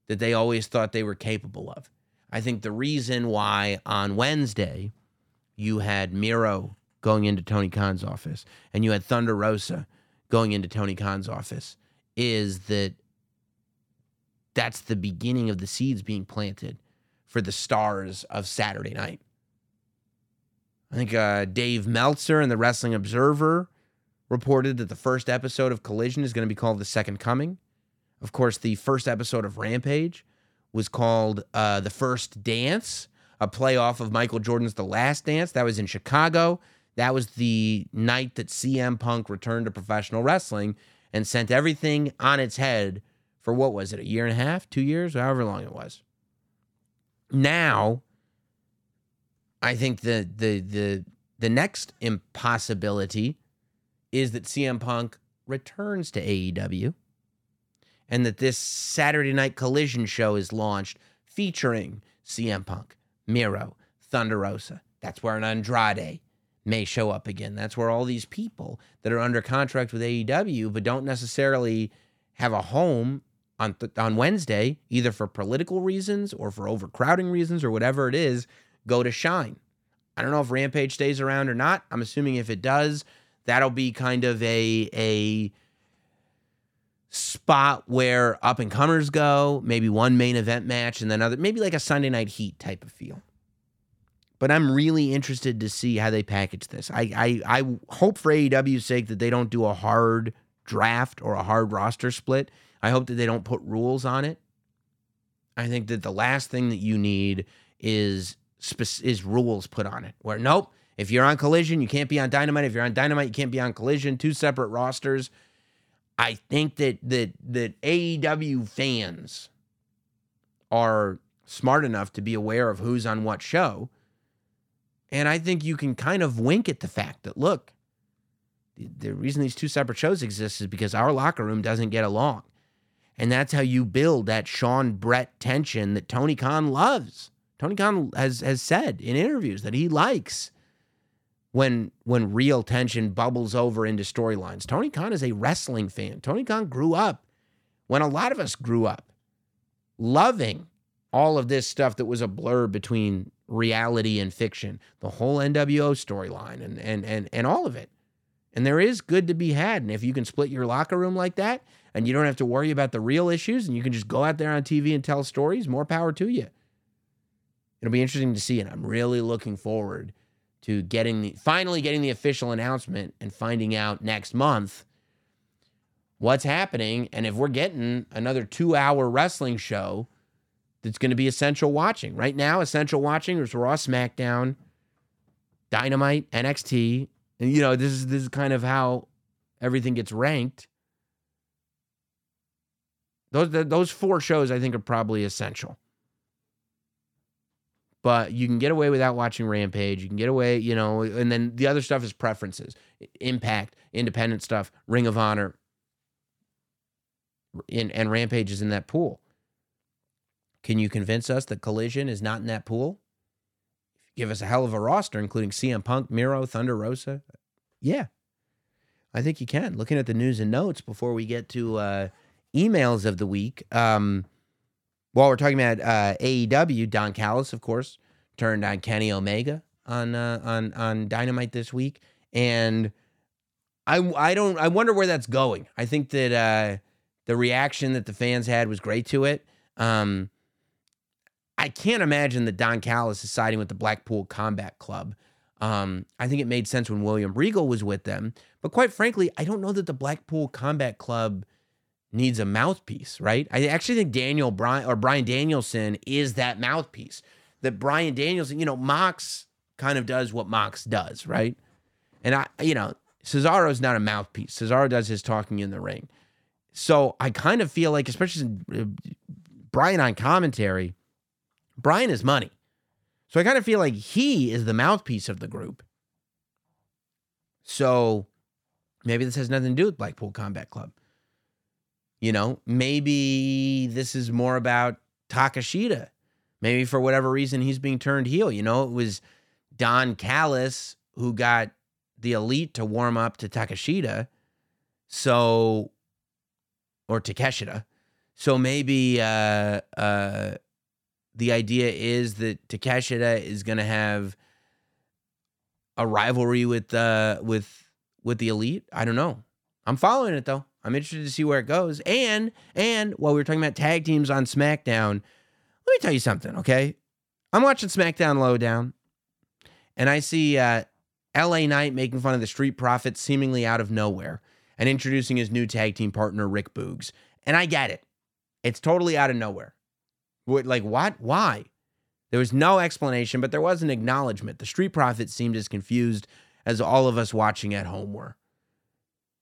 that they always thought they were capable of. I think the reason why on Wednesday you had Miro going into Tony Khan's office and you had Thunder Rosa going into Tony Khan's office is that that's the beginning of the seeds being planted for the stars of Saturday night. I think uh, Dave Meltzer and the Wrestling Observer reported that the first episode of Collision is going to be called The Second Coming. Of course, the first episode of Rampage was called uh, The First Dance, a playoff of Michael Jordan's The Last Dance. That was in Chicago. That was the night that C M Punk returned to professional wrestling and sent everything on its head for what was it, a year and a half, two years, however long it was. Now, I think the the the the next impossibility is that C M Punk returns to A E W and that this Saturday Night Collision show is launched featuring C M Punk, Miro, Thunder Rosa. That's where an Andrade may show up again. That's where all these people that are under contract with A E W but don't necessarily have a home on th- on Wednesday, either for political reasons or for overcrowding reasons or whatever it is, go to shine. I don't know if Rampage stays around or not. I'm assuming if it does, that'll be kind of a a spot where up-and-comers go, maybe one main event match and then other, maybe like a Sunday Night Heat type of feel. But I'm really interested to see how they package this. I I, I hope for A E W's sake that they don't do a hard draft or a hard roster split. I hope that they don't put rules on it. I think that the last thing that you need is spe- is rules put on it. Where, nope, if you're on Collision, you can't be on Dynamite. If you're on Dynamite, you can't be on Collision. Two separate rosters. I think that that that A E W fans are smart enough to be aware of who's on what show. And I think you can kind of wink at the fact that, look, the, the reason these two separate shows exist is because our locker room doesn't get along. And that's how you build that Sean Brett tension that Tony Khan loves. Tony Khan has has said in interviews that he likes when when real tension bubbles over into storylines. Tony Khan is a wrestling fan. Tony Khan grew up when a lot of us grew up loving all of this stuff that was a blur between reality and fiction, the whole N W O storyline and, and, and, and all of it. And there is good to be had. And if you can split your locker room like that and you don't have to worry about the real issues and you can just go out there on T V and tell stories, more power to you. It'll be interesting to see. And I'm really looking forward to getting the, finally getting the official announcement and finding out next month what's happening and if we're getting another two-hour wrestling show that's going to be essential watching. Right now, essential watching is Raw, SmackDown, Dynamite, N X T, and you know this is this is kind of how everything gets ranked. Those those four shows I think are probably essential. But you can get away without watching Rampage. You can get away, you know, and then the other stuff is preferences. Impact, independent stuff, Ring of Honor, and, and Rampage is in that pool. Can you convince us that Collision is not in that pool? Give us a hell of a roster, including C M Punk, Miro, Thunder Rosa. Yeah, I think you can. Looking at the news and notes before we get to uh, emails of the week. Um, while we're talking about uh, A E W, Don Callis, of course, turned on Kenny Omega on uh, on on Dynamite this week, and I I don't I wonder where that's going. I think that uh, the reaction that the fans had was great to it. Um, I can't imagine that Don Callis is siding with the Blackpool Combat Club. Um, I think it made sense when William Regal was with them, but quite frankly, I don't know that the Blackpool Combat Club needs a mouthpiece, right? I actually think Daniel Bryan or Bryan Danielson is that mouthpiece. That Bryan Danielson, you know, Mox kind of does what Mox does, right? And I, you know, Cesaro's not a mouthpiece. Cesaro does his talking in the ring. So I kind of feel like, especially Bryan on commentary, Bryan is money. So I kind of feel like he is the mouthpiece of the group. So maybe this has nothing to do with Blackpool Combat Club. You know, maybe this is more about Takeshita. Maybe for whatever reason he's being turned heel. You know, it was Don Callis who got the Elite to warm up to Takeshita. So, or Takeshita. So maybe, uh, uh, the idea is that Takeshita is going to have a rivalry with uh, with with the Elite. I don't know. I'm following it, though. I'm interested to see where it goes. And, and while we were talking about tag teams on SmackDown, let me tell you something, okay? I'm watching SmackDown Lowdown, and I see uh, L A Knight making fun of the Street Profits seemingly out of nowhere and introducing his new tag team partner, Rick Boogs. And I get it. It's totally out of nowhere. Like, what? Why? There was no explanation, but there was an acknowledgement. The Street Profits seemed as confused as all of us watching at home were.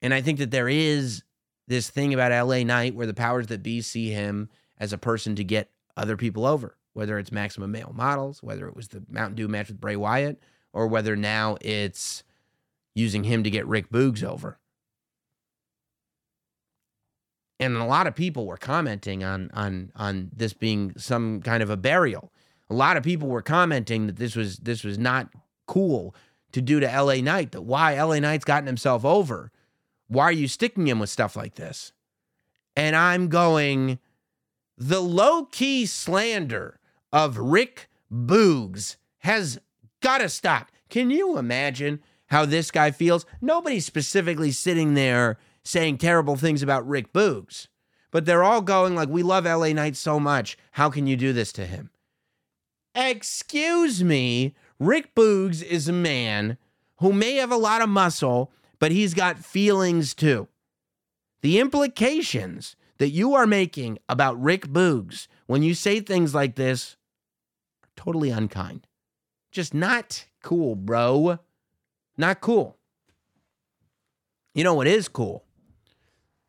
And I think that there is this thing about L A Knight where the powers that be see him as a person to get other people over, whether it's Maximum Male Models, whether it was the Mountain Dew match with Bray Wyatt, or whether now it's using him to get Rick Boogs over. And a lot of people were commenting on on on this being some kind of a burial. A lot of people were commenting that this was this was not cool to do to L A Knight, that why L A Knight's gotten himself over. Why are you sticking him with stuff like this? And I'm going, the low-key slander of Rick Boogs has got to stop. Can you imagine how this guy feels? Nobody's specifically sitting there saying terrible things about Rick Boogs, but they're all going like, we love L A Knight so much. How can you do this to him? Excuse me. Rick Boogs is a man who may have a lot of muscle, but he's got feelings too. The implications that you are making about Rick Boogs when you say things like this are totally unkind. Just not cool, bro. Not cool. You know what is cool?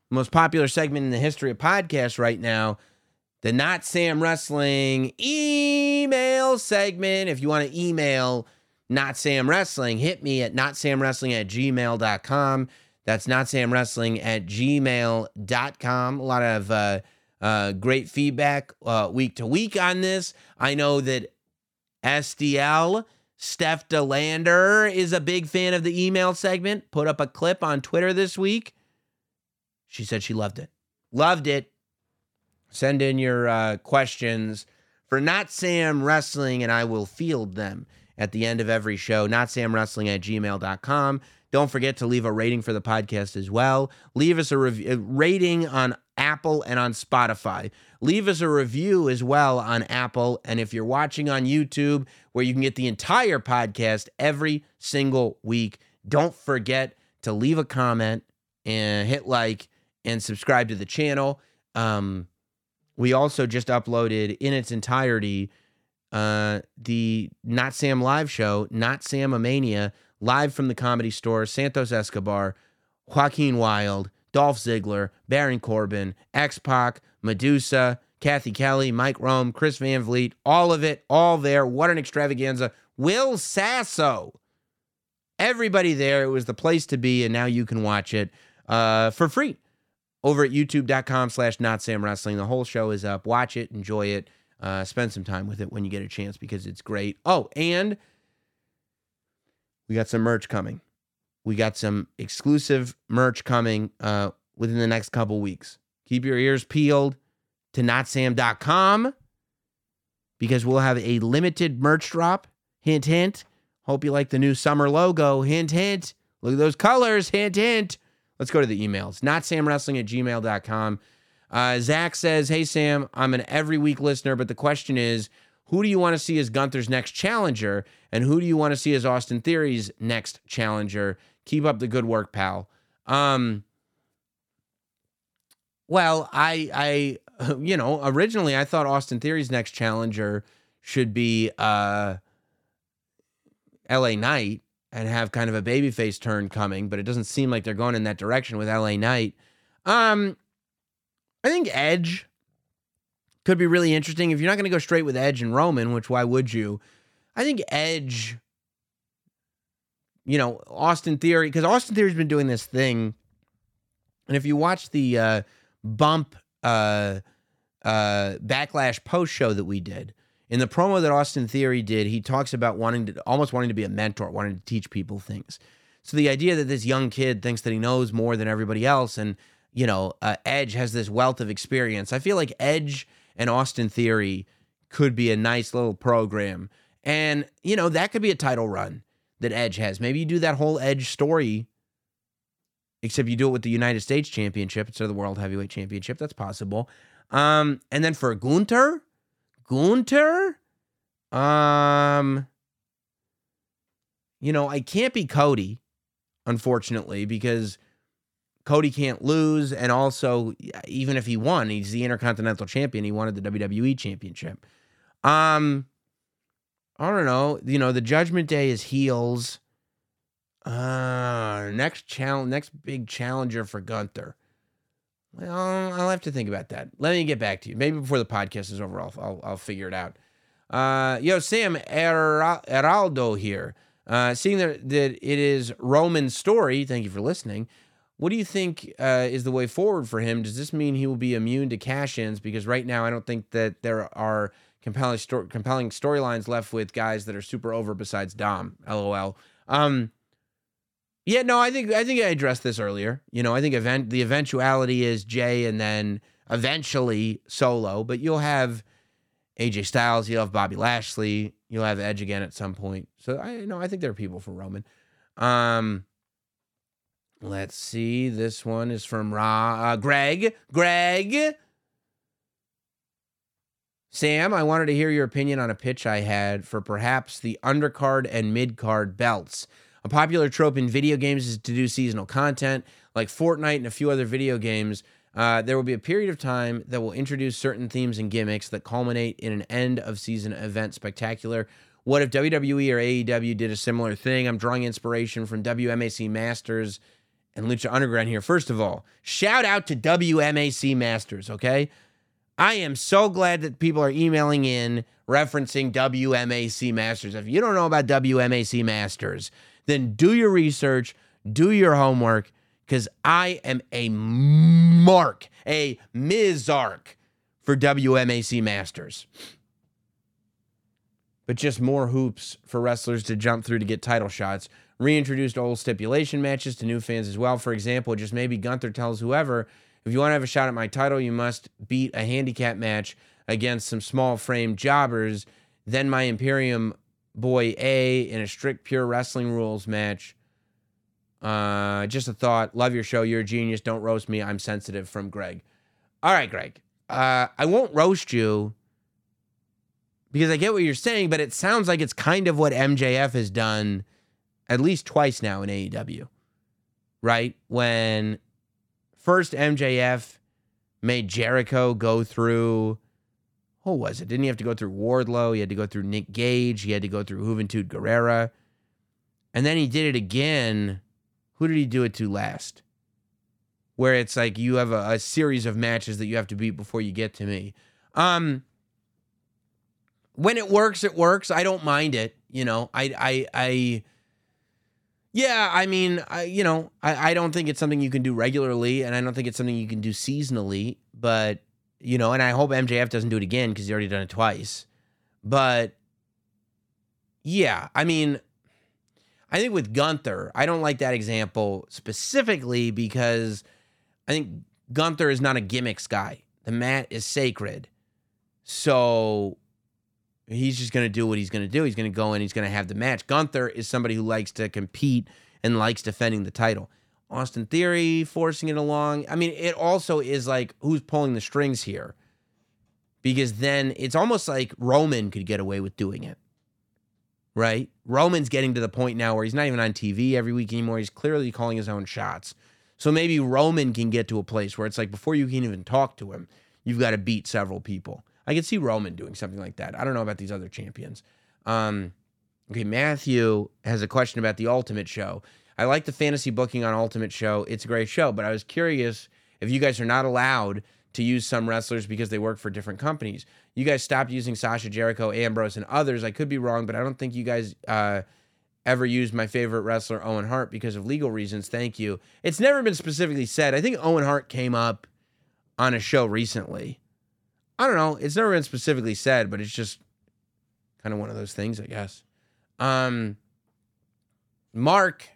Most popular segment in the history of podcasts right now, the Not Sam Wrestling email segment. If you want to email Not Sam Wrestling, hit me at not sam wrestling at gmail dot com. That's not sam wrestling at gmail dot com. A lot of uh, uh, great feedback uh, week to week on this. I know that S D L, Steph DeLander, is a big fan of the email segment. Put up a clip on Twitter this week. She said she loved it. Loved it. Send in your uh, questions for Not Sam Wrestling, and I will field them at the end of every show, not sam wrestling at gmail dot com. Don't forget to leave a rating for the podcast as well. Leave us a, rev- a rating on Apple and on Spotify. Leave us a review as well on Apple. And if you're watching on YouTube, where you can get the entire podcast every single week, don't forget to leave a comment and hit like and subscribe to the channel. Um, we also just uploaded in its entirety Uh, the Not Sam live show, Not Sam-a-mania, live from the Comedy Store. Santos Escobar, Joaquin Wilde, Dolph Ziggler, Baron Corbin, X-Pac, Medusa, Kathy Kelly, Mike Rome, Chris Van Vliet, all of it, all there. What an extravaganza. Will Sasso. Everybody there. It was the place to be, and now you can watch it uh, for free over at youtube dot com slash not sam wrestling. The whole show is up. Watch it. Enjoy it. Uh, spend some time with it when you get a chance because it's great. Oh, and we got some merch coming. We got some exclusive merch coming uh, within the next couple weeks. Keep your ears peeled to not sam dot com because we'll have a limited merch drop. Hint, hint. Hope you like the new summer logo. Hint, hint. Look at those colors. Hint, hint. Let's go to the emails. not sam wrestling at gmail dot com. Uh, Zach says, hey, Sam, I'm an every week listener, but the question is, who do you want to see as Gunther's next challenger? And who do you want to see as Austin Theory's next challenger? Keep up the good work, pal. Um, well, I, I, you know, originally I thought Austin Theory's next challenger should be uh, L A Knight and have kind of a babyface turn coming, but it doesn't seem like they're going in that direction with L A Knight. Um, I think Edge could be really interesting. If you're not going to go straight with Edge and Roman, which why would you? I think Edge, you know, Austin Theory, because Austin Theory's been doing this thing. And if you watch the uh, bump uh, uh, Backlash post show that we did, in the promo that Austin Theory did, he talks about wanting to, almost wanting to be a mentor, wanting to teach people things. So the idea that this young kid thinks that he knows more than everybody else and, you know, uh, Edge has this wealth of experience. I feel like Edge and Austin Theory could be a nice little program. And, you know, that could be a title run that Edge has. Maybe you do that whole Edge story, except you do it with the United States Championship instead of the World Heavyweight Championship. That's possible. Um, and then for Gunther, Gunther, um, you know, I can't be Cody, unfortunately, because Cody can't lose, and also, even if he won, he's the Intercontinental Champion. He wanted the W W E Championship. Um, I don't know. You know, the Judgment Day is heels. Uh, next challenge, next big challenger for Gunther. Well, I'll have to think about that. Let me get back to you. Maybe before the podcast is over, I'll I'll, I'll figure it out. Uh, yo, Sam Her- Heraldo here. Uh, seeing that, that it is Roman's story, thank you for listening. What do you think uh, is the way forward for him? Does this mean he will be immune to cash-ins? Because right now, I don't think that there are compelling sto- compelling storylines left with guys that are super over besides Dom. LOL. Um, yeah, no, I think I think I addressed this earlier. You know, I think event the eventuality is Jey and then eventually Solo. But you'll have A J Styles, you'll have Bobby Lashley, you'll have Edge again at some point. So I know I think there are people for Roman. Um, Let's see. This one is from Ra- uh, Greg. Greg. Sam, I wanted to hear your opinion on a pitch I had for perhaps the undercard and midcard belts. A popular trope in video games is to do seasonal content, like Fortnite and a few other video games. Uh, there will be a period of time that will introduce certain themes and gimmicks that culminate in an end-of-season event spectacular. What if W W E or A E W did a similar thing? I'm drawing inspiration from W M A C Masters and Lucha Underground here. First of all, shout out to W M A C Masters, okay? I am so glad that people are emailing in referencing W M A C Masters. If you don't know about W M A C Masters, then do your research, do your homework, because I am a mark, a mizark for W M A C Masters. But just more hoops for wrestlers to jump through to get title shots. Reintroduced old stipulation matches to new fans as well. For example, just maybe Gunther tells whoever, if you want to have a shot at my title, you must beat a handicap match against some small frame jobbers. Then my Imperium boy A in a strict pure wrestling rules match. Uh, just a thought. Love your show. You're a genius. Don't roast me. I'm sensitive, from Greg. All right, Greg. Uh, I won't roast you, because I get what you're saying, but it sounds like it's kind of what M J F has done at least twice now in A E W, right? When first M J F made Jericho go through, who was it? Didn't he have to go through Wardlow? He had to go through Nick Gage. He had to go through Juventud Guerrera. And then he did it again. Who did he do it to last? Where it's like you have a, a series of matches that you have to beat before you get to me. Um... When it works, it works. I don't mind it. You know, I, I, I, yeah, I mean, I, you know, I, I don't think it's something you can do regularly, and I don't think it's something you can do seasonally, but, you know, and I hope M J F doesn't do it again because he's already done it twice. But, yeah, I mean, I think with Gunther, I don't like that example specifically because I think Gunther is not a gimmicks guy. The mat is sacred. So he's just going to do what he's going to do. He's going to go in. He's going to have the match. Gunther is somebody who likes to compete and likes defending the title. Austin Theory forcing it along. I mean, it also is like, who's pulling the strings here? Because then it's almost like Roman could get away with doing it, right? Roman's getting to the point now where he's not even on T V every week anymore. He's clearly calling his own shots. So maybe Roman can get to a place where it's like, before you can even talk to him, you've got to beat several people. I could see Roman doing something like that. I don't know about these other champions. Um, okay, Matthew has a question about the Ultimate Show. I like the fantasy booking on Ultimate Show. It's a great show, but I was curious if you guys are not allowed to use some wrestlers because they work for different companies. You guys stopped using Sasha, Jericho, Ambrose, and others. I could be wrong, but I don't think you guys uh, ever used my favorite wrestler, Owen Hart, because of legal reasons. Thank you. It's never been specifically said. I think Owen Hart came up on a show recently. I don't know. It's never been specifically said, but it's just kind of one of those things, I guess. Um, Mark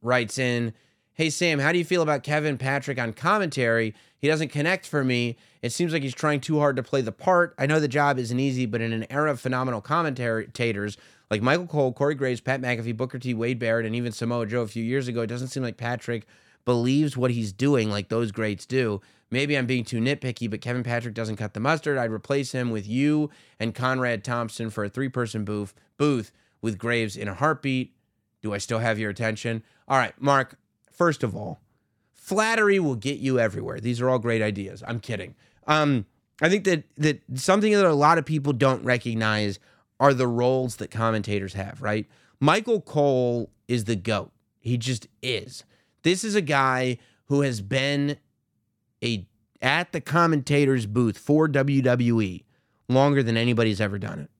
writes in, "Hey, Sam, how do you feel about Kevin Patrick on commentary? He doesn't connect for me. It seems like he's trying too hard to play the part. I know the job isn't easy, but in an era of phenomenal commentators like Michael Cole, Corey Graves, Pat McAfee, Booker T, Wade Barrett, and even Samoa Joe a few years ago, it doesn't seem like Patrick believes what he's doing like those greats do. Maybe I'm being too nitpicky, but Kevin Patrick doesn't cut the mustard. I'd replace him with you and Conrad Thompson for a three-person booth, booth with Graves in a heartbeat. Do I still have your attention?" All right, Mark. First of all, flattery will get you everywhere. These are all great ideas. I'm kidding. Um, I think that that something that a lot of people don't recognize are the roles that commentators have, right? Michael Cole is the GOAT. He just is. This is a guy who has been a at the commentator's booth for W W E longer than anybody's ever done it.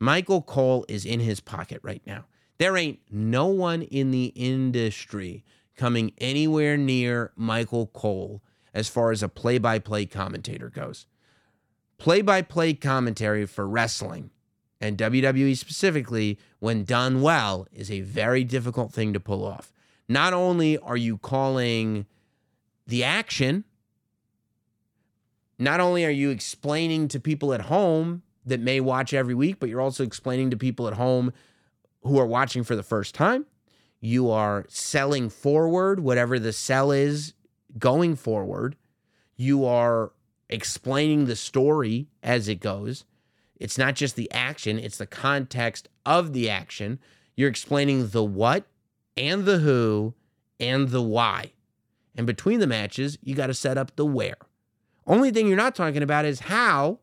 Michael Cole is in his pocket right now. There ain't no one in the industry coming anywhere near Michael Cole as far as a play-by-play commentator goes. Play-by-play commentary for wrestling, and W W E specifically, when done well, is a very difficult thing to pull off. Not only are you calling the action, not only are you explaining to people at home that may watch every week, but you're also explaining to people at home who are watching for the first time. You are selling forward, whatever the sell is going forward. You are explaining the story as it goes. It's not just the action, it's the context of the action. You're explaining the what and the who and the why. And between the matches, you got to set up the where. Only thing you're not talking about is how,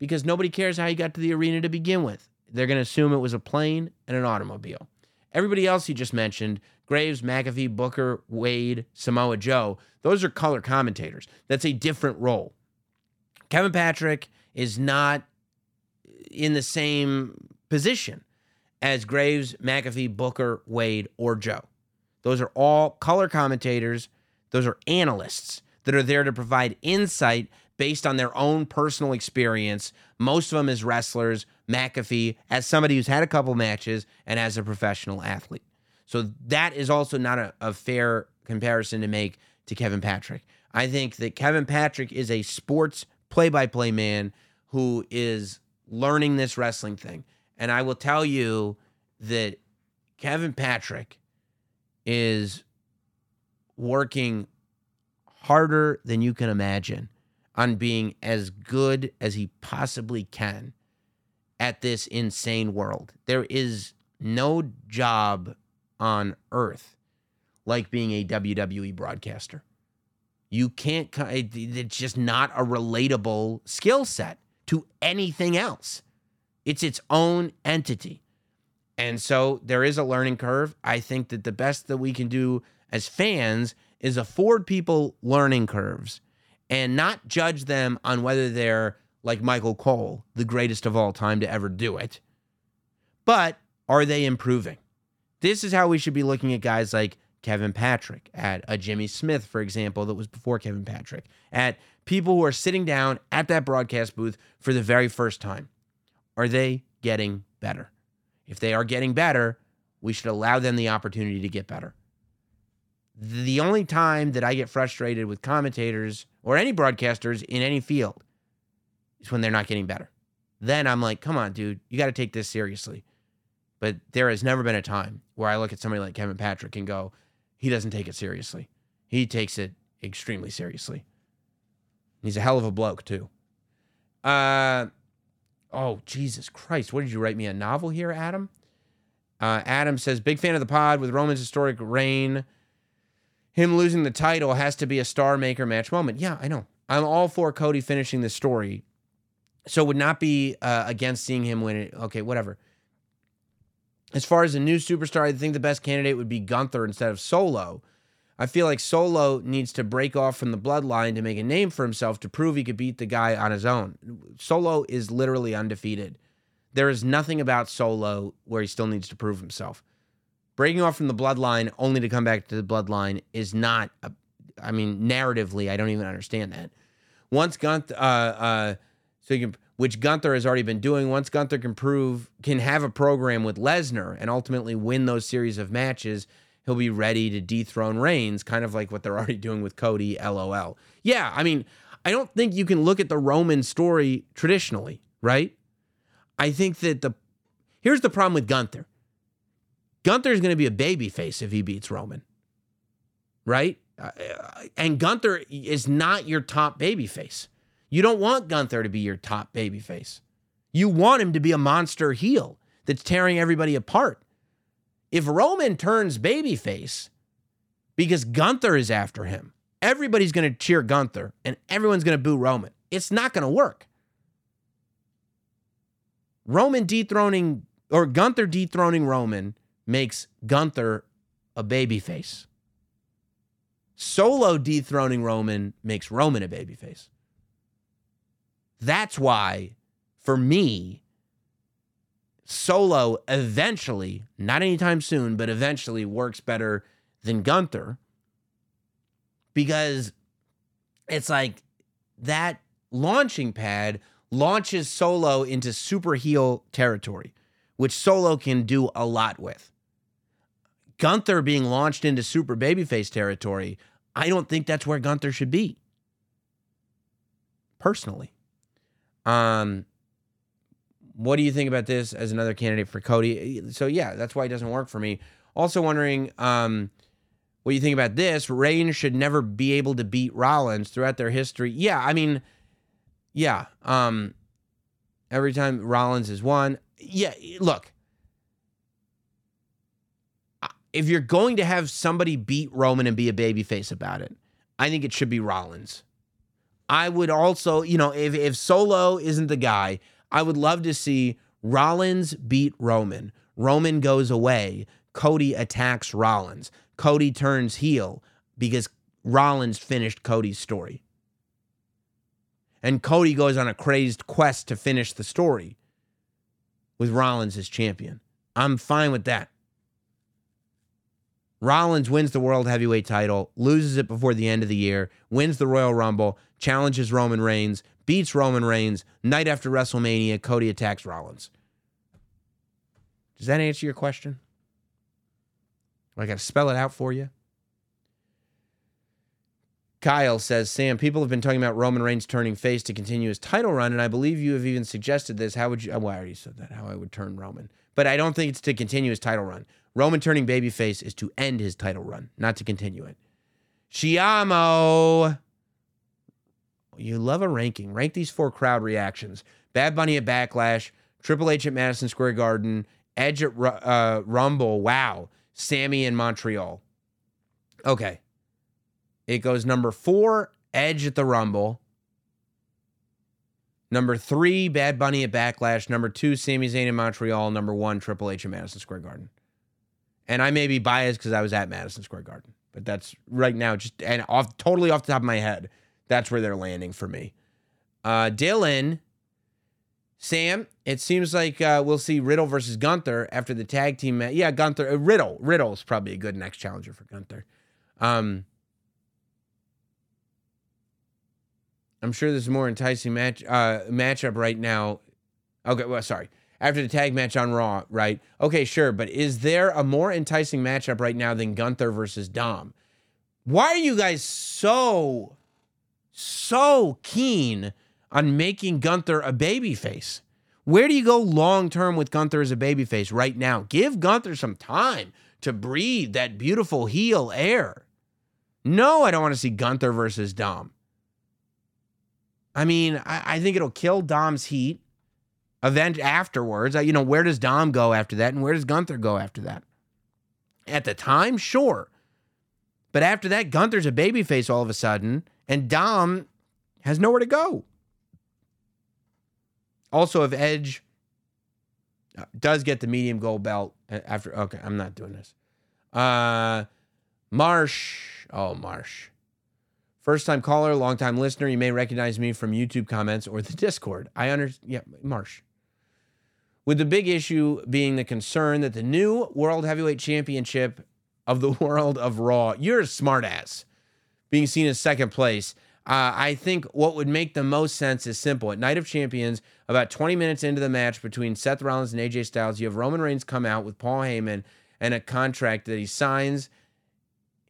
because nobody cares how you got to the arena to begin with. They're going to assume it was a plane and an automobile. Everybody else you just mentioned, Graves, McAfee, Booker, Wade, Samoa Joe, those are color commentators. That's a different role. Kevin Patrick is not in the same position as Graves, McAfee, Booker, Wade, or Joe. Those are all color commentators. Those are analysts that are there to provide insight based on their own personal experience. Most of them as wrestlers, McAfee, as somebody who's had a couple matches, and as a professional athlete. So that is also not a, a fair comparison to make to Kevin Patrick. I think that Kevin Patrick is a sports play-by-play man who is learning this wrestling thing. And I will tell you that Kevin Patrick is working harder than you can imagine on being as good as he possibly can at this insane world. There is no job on earth like being a W W E broadcaster. You can't, it's just not a relatable skill set to anything else. It's its own entity. And so there is a learning curve. I think that the best that we can do as fans is afford people learning curves and not judge them on whether they're like Michael Cole, the greatest of all time to ever do it. But are they improving? This is how we should be looking at guys like Kevin Patrick, at a Jimmy Smith, for example, that was before Kevin Patrick, at people who are sitting down at that broadcast booth for the very first time. Are they getting better? If they are getting better, we should allow them the opportunity to get better. the only time that I get frustrated with commentators or any broadcasters in any field is when they're not getting better. Then I'm like, come on, dude, you got to take this seriously. But there has never been a time where I look at somebody like Kevin Patrick and go, he doesn't take it seriously. He takes it extremely seriously. He's a hell of a bloke, too. Uh, oh, Jesus Christ. What did you write me, a novel here, Adam? Uh, Adam says, big fan of the pod with Roman's historic reign. Him losing the title has to be a star maker match moment. Yeah, I know. I'm all for Cody finishing the story. So would not be uh, against seeing him win it. Okay, whatever. As far as a new superstar, I think the best candidate would be Gunther instead of Solo. I feel like Solo needs to break off from the bloodline to make a name for himself to prove he could beat the guy on his own. Solo is literally undefeated. There is nothing about Solo where he still needs to prove himself. Breaking off from the bloodline only to come back to the bloodline is not, a, I mean, narratively, I don't even understand that. Once Gunther, uh, uh, so you can, which Gunther has already been doing, once Gunther can prove, can have a program with Lesnar and ultimately win those series of matches, he'll be ready to dethrone Reigns, kind of like what they're already doing with Cody, LOL. Yeah, I mean, I don't think you can look at the Roman story traditionally, right? I think that the, here's the problem with Gunther. Gunther's going to be a babyface if he beats Roman, right? And Gunther is not your top babyface. You don't want Gunther to be your top babyface. You want him to be a monster heel that's tearing everybody apart. If Roman turns babyface because Gunther is after him, everybody's going to cheer Gunther and everyone's going to boo Roman. It's not going to work. Roman dethroning or Gunther dethroning Roman makes Gunther a babyface. Solo dethroning Roman makes Roman a babyface. That's why, for me, Solo eventually, not anytime soon, but eventually works better than Gunther, because it's like that launching pad launches Solo into super heel territory, which Solo can do a lot with. Gunther being launched into super babyface territory, I don't think that's where Gunther should be, personally. Um, what do you think about this as another candidate for Cody? So yeah, that's why it doesn't work for me. Also wondering, um, what do you think about this? Reigns should never be able to beat Rollins throughout their history. Yeah. I mean, yeah. Um, every time Rollins has won. Yeah. Look, if you're going to have somebody beat Roman and be a babyface about it, I think it should be Rollins. I would also, you know, if, if Solo isn't the guy, I would love to see Rollins beat Roman. Roman goes away. Cody attacks Rollins. Cody turns heel because Rollins finished Cody's story. And Cody goes on a crazed quest to finish the story with Rollins as champion. I'm fine with that. Rollins wins the World Heavyweight title, loses it before the end of the year, wins the Royal Rumble, challenges Roman Reigns, beats Roman Reigns, night after WrestleMania, Cody attacks Rollins. Does that answer your question? I got to spell it out for you. Kyle says, Sam, people have been talking about Roman Reigns turning face to continue his title run, and I believe you have even suggested this. How would you... Well, I already said that, how I would turn Roman. But I don't think it's to continue his title run. Roman turning babyface is to end his title run, not to continue it. Sciamo. You love a ranking. Rank these four crowd reactions. Bad Bunny at Backlash, Triple H at Madison Square Garden, Edge at uh, Rumble. Wow. Sammy in Montreal. Okay. It goes number four, Edge at the Rumble. Number three, Bad Bunny at Backlash. Number two, Sami Zayn in Montreal. Number one, Triple H at Madison Square Garden. And I may be biased because I was at Madison Square Garden, but that's right now just and off totally off the top of my head. That's where they're landing for me. Uh, Dylan, Sam, it seems like uh, we'll see Riddle versus Gunther after the tag team match. Yeah, Gunther, uh, Riddle. Riddle's probably a good next challenger for Gunther. Um, I'm sure there's a more enticing match uh, matchup right now. Okay, well, sorry. After the tag match on Raw, right? Okay, sure, but is there a more enticing matchup right now than Gunther versus Dom? why are you guys so, so keen on making Gunther a babyface? Where do you go long-term with Gunther as a babyface right now? Give Gunther some time to breathe that beautiful heel air. No, I don't want to see Gunther versus Dom. I mean, I, I think it'll kill Dom's heat event afterwards. I, you know, where does Dom go after that, and where does Gunther go after that? At the time, sure. But after that, Gunther's a babyface all of a sudden, and Dom has nowhere to go. Also, if Edge does get the medium gold belt after... Okay, I'm not doing this. Uh, Marsh. Oh, Marsh. First-time caller, long-time listener. You may recognize me from YouTube comments or the Discord. I understand... Yeah, Marsh. With the big issue being the concern that the new World Heavyweight Championship of the world of Raw... You're a smartass. Being seen as second place... Uh, I think what would make the most sense is simple. At Night of Champions, about twenty minutes into the match between Seth Rollins and A J Styles, you have Roman Reigns come out with Paul Heyman and a contract that he signs.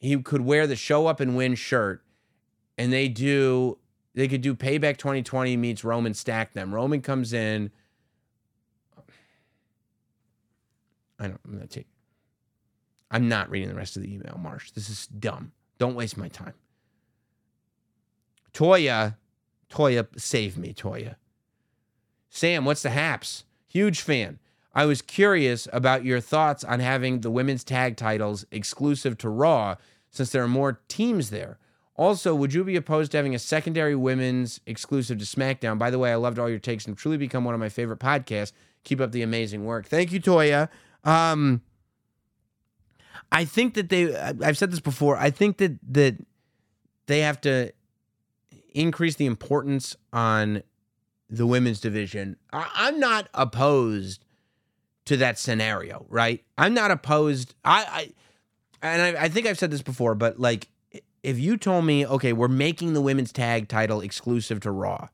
He could wear the show up and win shirt, and they do. They could do Payback twenty twenty meets Roman Stack Them. Roman comes in. I don't. I'm gonna take. I'm not reading the rest of the email, Marsh. This is dumb. Don't waste my time. Toya, Toya, save me, Toya. Sam, what's the haps? Huge fan. I was curious about your thoughts on having the women's tag titles exclusive to Raw since there are more teams there. Also, would you be opposed to having a secondary women's exclusive to SmackDown? By the way, I loved all your takes and truly become one of my favorite podcasts. Keep up the amazing work. Thank you, Toya. Um, I think that they, I've said this before, I think that, that they have to increase the importance on the women's division. I, I'm not opposed to that scenario, right? I'm not opposed. I, I and I, I think I've said this before, but like, if you told me, okay, we're making the women's tag title exclusive to Raw,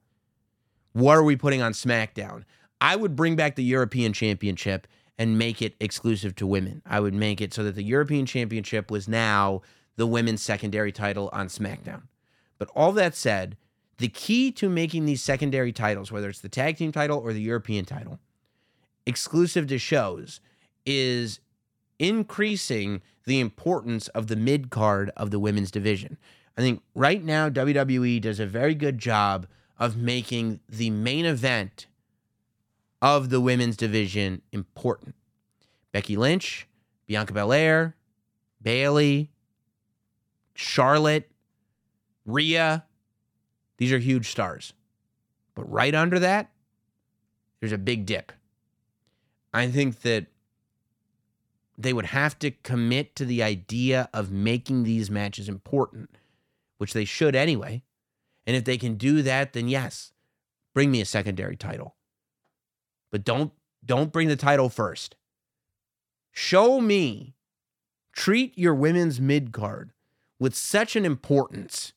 what are we putting on SmackDown? I would bring back the European Championship and make it exclusive to women. I would make it so that the European Championship was now the women's secondary title on SmackDown. But all that said, the key to making these secondary titles, whether it's the tag team title or the European title, exclusive to shows, is increasing the importance of the mid-card of the women's division. I think right now, W W E does a very good job of making the main event of the women's division important. Becky Lynch, Bianca Belair, Bayley, Charlotte, Rhea, these are huge stars. But right under that, there's a big dip. I think that they would have to commit to the idea of making these matches important, which they should anyway. And if they can do that, then yes, bring me a secondary title. But don't don't bring the title first. Show me, treat your women's mid-card with such an importance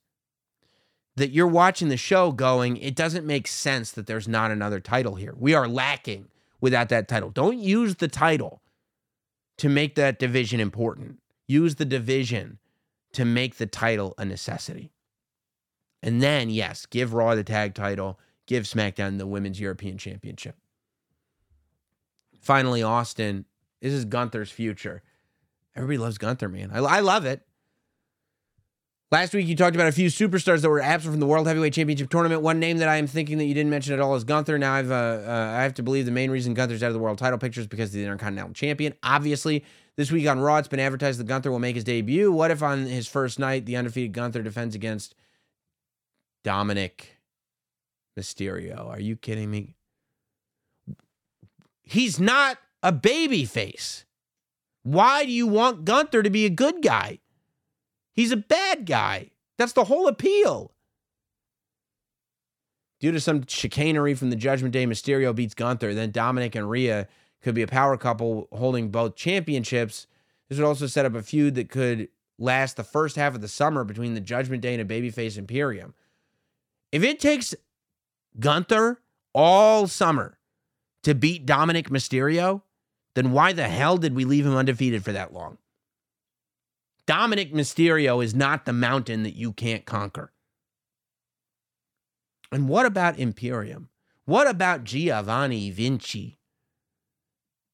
that you're watching the show going, it doesn't make sense that there's not another title here. We are lacking without that title. Don't use the title to make that division important. Use the division to make the title a necessity. And then, yes, give Raw the tag title, give SmackDown the Women's European Championship. Finally, Austin, this is Gunther's future. Everybody loves Gunther, man. I, I love it. Last week, you talked about a few superstars that were absent from the World Heavyweight Championship Tournament. One name that I am thinking that you didn't mention at all is Gunther. Now, I've, uh, uh, I have to believe the main reason Gunther's out of the world title picture is because of the Intercontinental Champion. Obviously, this week on Raw, it's been advertised that Gunther will make his debut. What if on his first night, the undefeated Gunther defends against Dominic Mysterio? Are you kidding me? He's not a babyface. Why do you want Gunther to be a good guy? He's a bad guy. That's the whole appeal. Due to some chicanery from the Judgment Day, Mysterio beats Gunther. Then Dominic and Rhea could be a power couple holding both championships. This would also set up a feud that could last the first half of the summer between the Judgment Day and a babyface Imperium. If it takes Gunther all summer to beat Dominic Mysterio, then why the hell did we leave him undefeated for that long? Dominic Mysterio is not the mountain that you can't conquer. And what about Imperium? What about Giovanni Vinci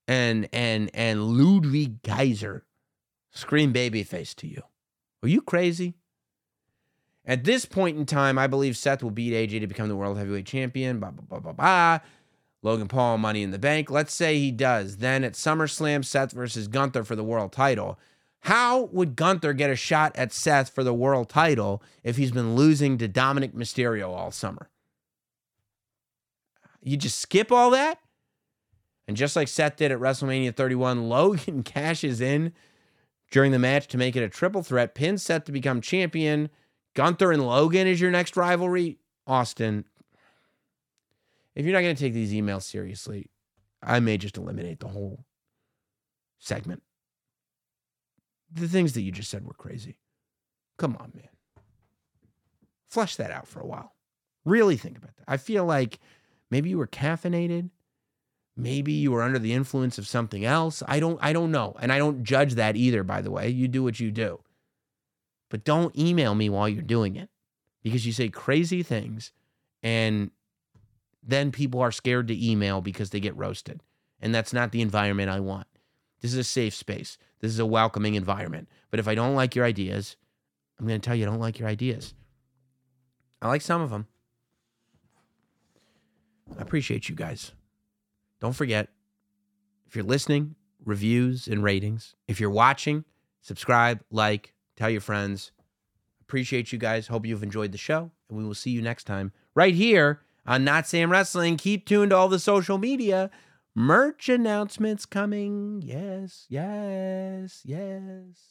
and and and Ludwig Kaiser? Scream babyface to you. Are you crazy? At this point in time, I believe Seth will beat A J to become the World Heavyweight Champion. Blah, blah, blah, blah, blah. Logan Paul, Money in the Bank. Let's say he does. Then at SummerSlam, Seth versus Gunther for the world title. How would Gunther get a shot at Seth for the world title if he's been losing to Dominic Mysterio all summer? You just skip all that? And just like Seth did at WrestleMania thirty-one, Logan cashes in during the match to make it a triple threat. Pin Seth to become champion. Gunther and Logan is your next rivalry. Austin, if you're not going to take these emails seriously, I may just eliminate the whole segment. The things that you just said were crazy. Come on, man. Flush that out for a while. Really think about that. I feel like maybe you were caffeinated. Maybe you were under the influence of something else. I don't, I don't know. And I don't judge that either, by the way. You do what you do. But don't email me while you're doing it, because you say crazy things and then people are scared to email because they get roasted. And that's not the environment I want. This is a safe space. This is a welcoming environment. But if I don't like your ideas, I'm going to tell you I don't like your ideas. I like some of them. I appreciate you guys. Don't forget, if you're listening, reviews and ratings. If you're watching, subscribe, like, tell your friends. Appreciate you guys. Hope you've enjoyed the show. And we will see you next time right here on Not Sam Wrestling. Keep tuned to all the social media. Merch announcements coming. Yes, yes, yes.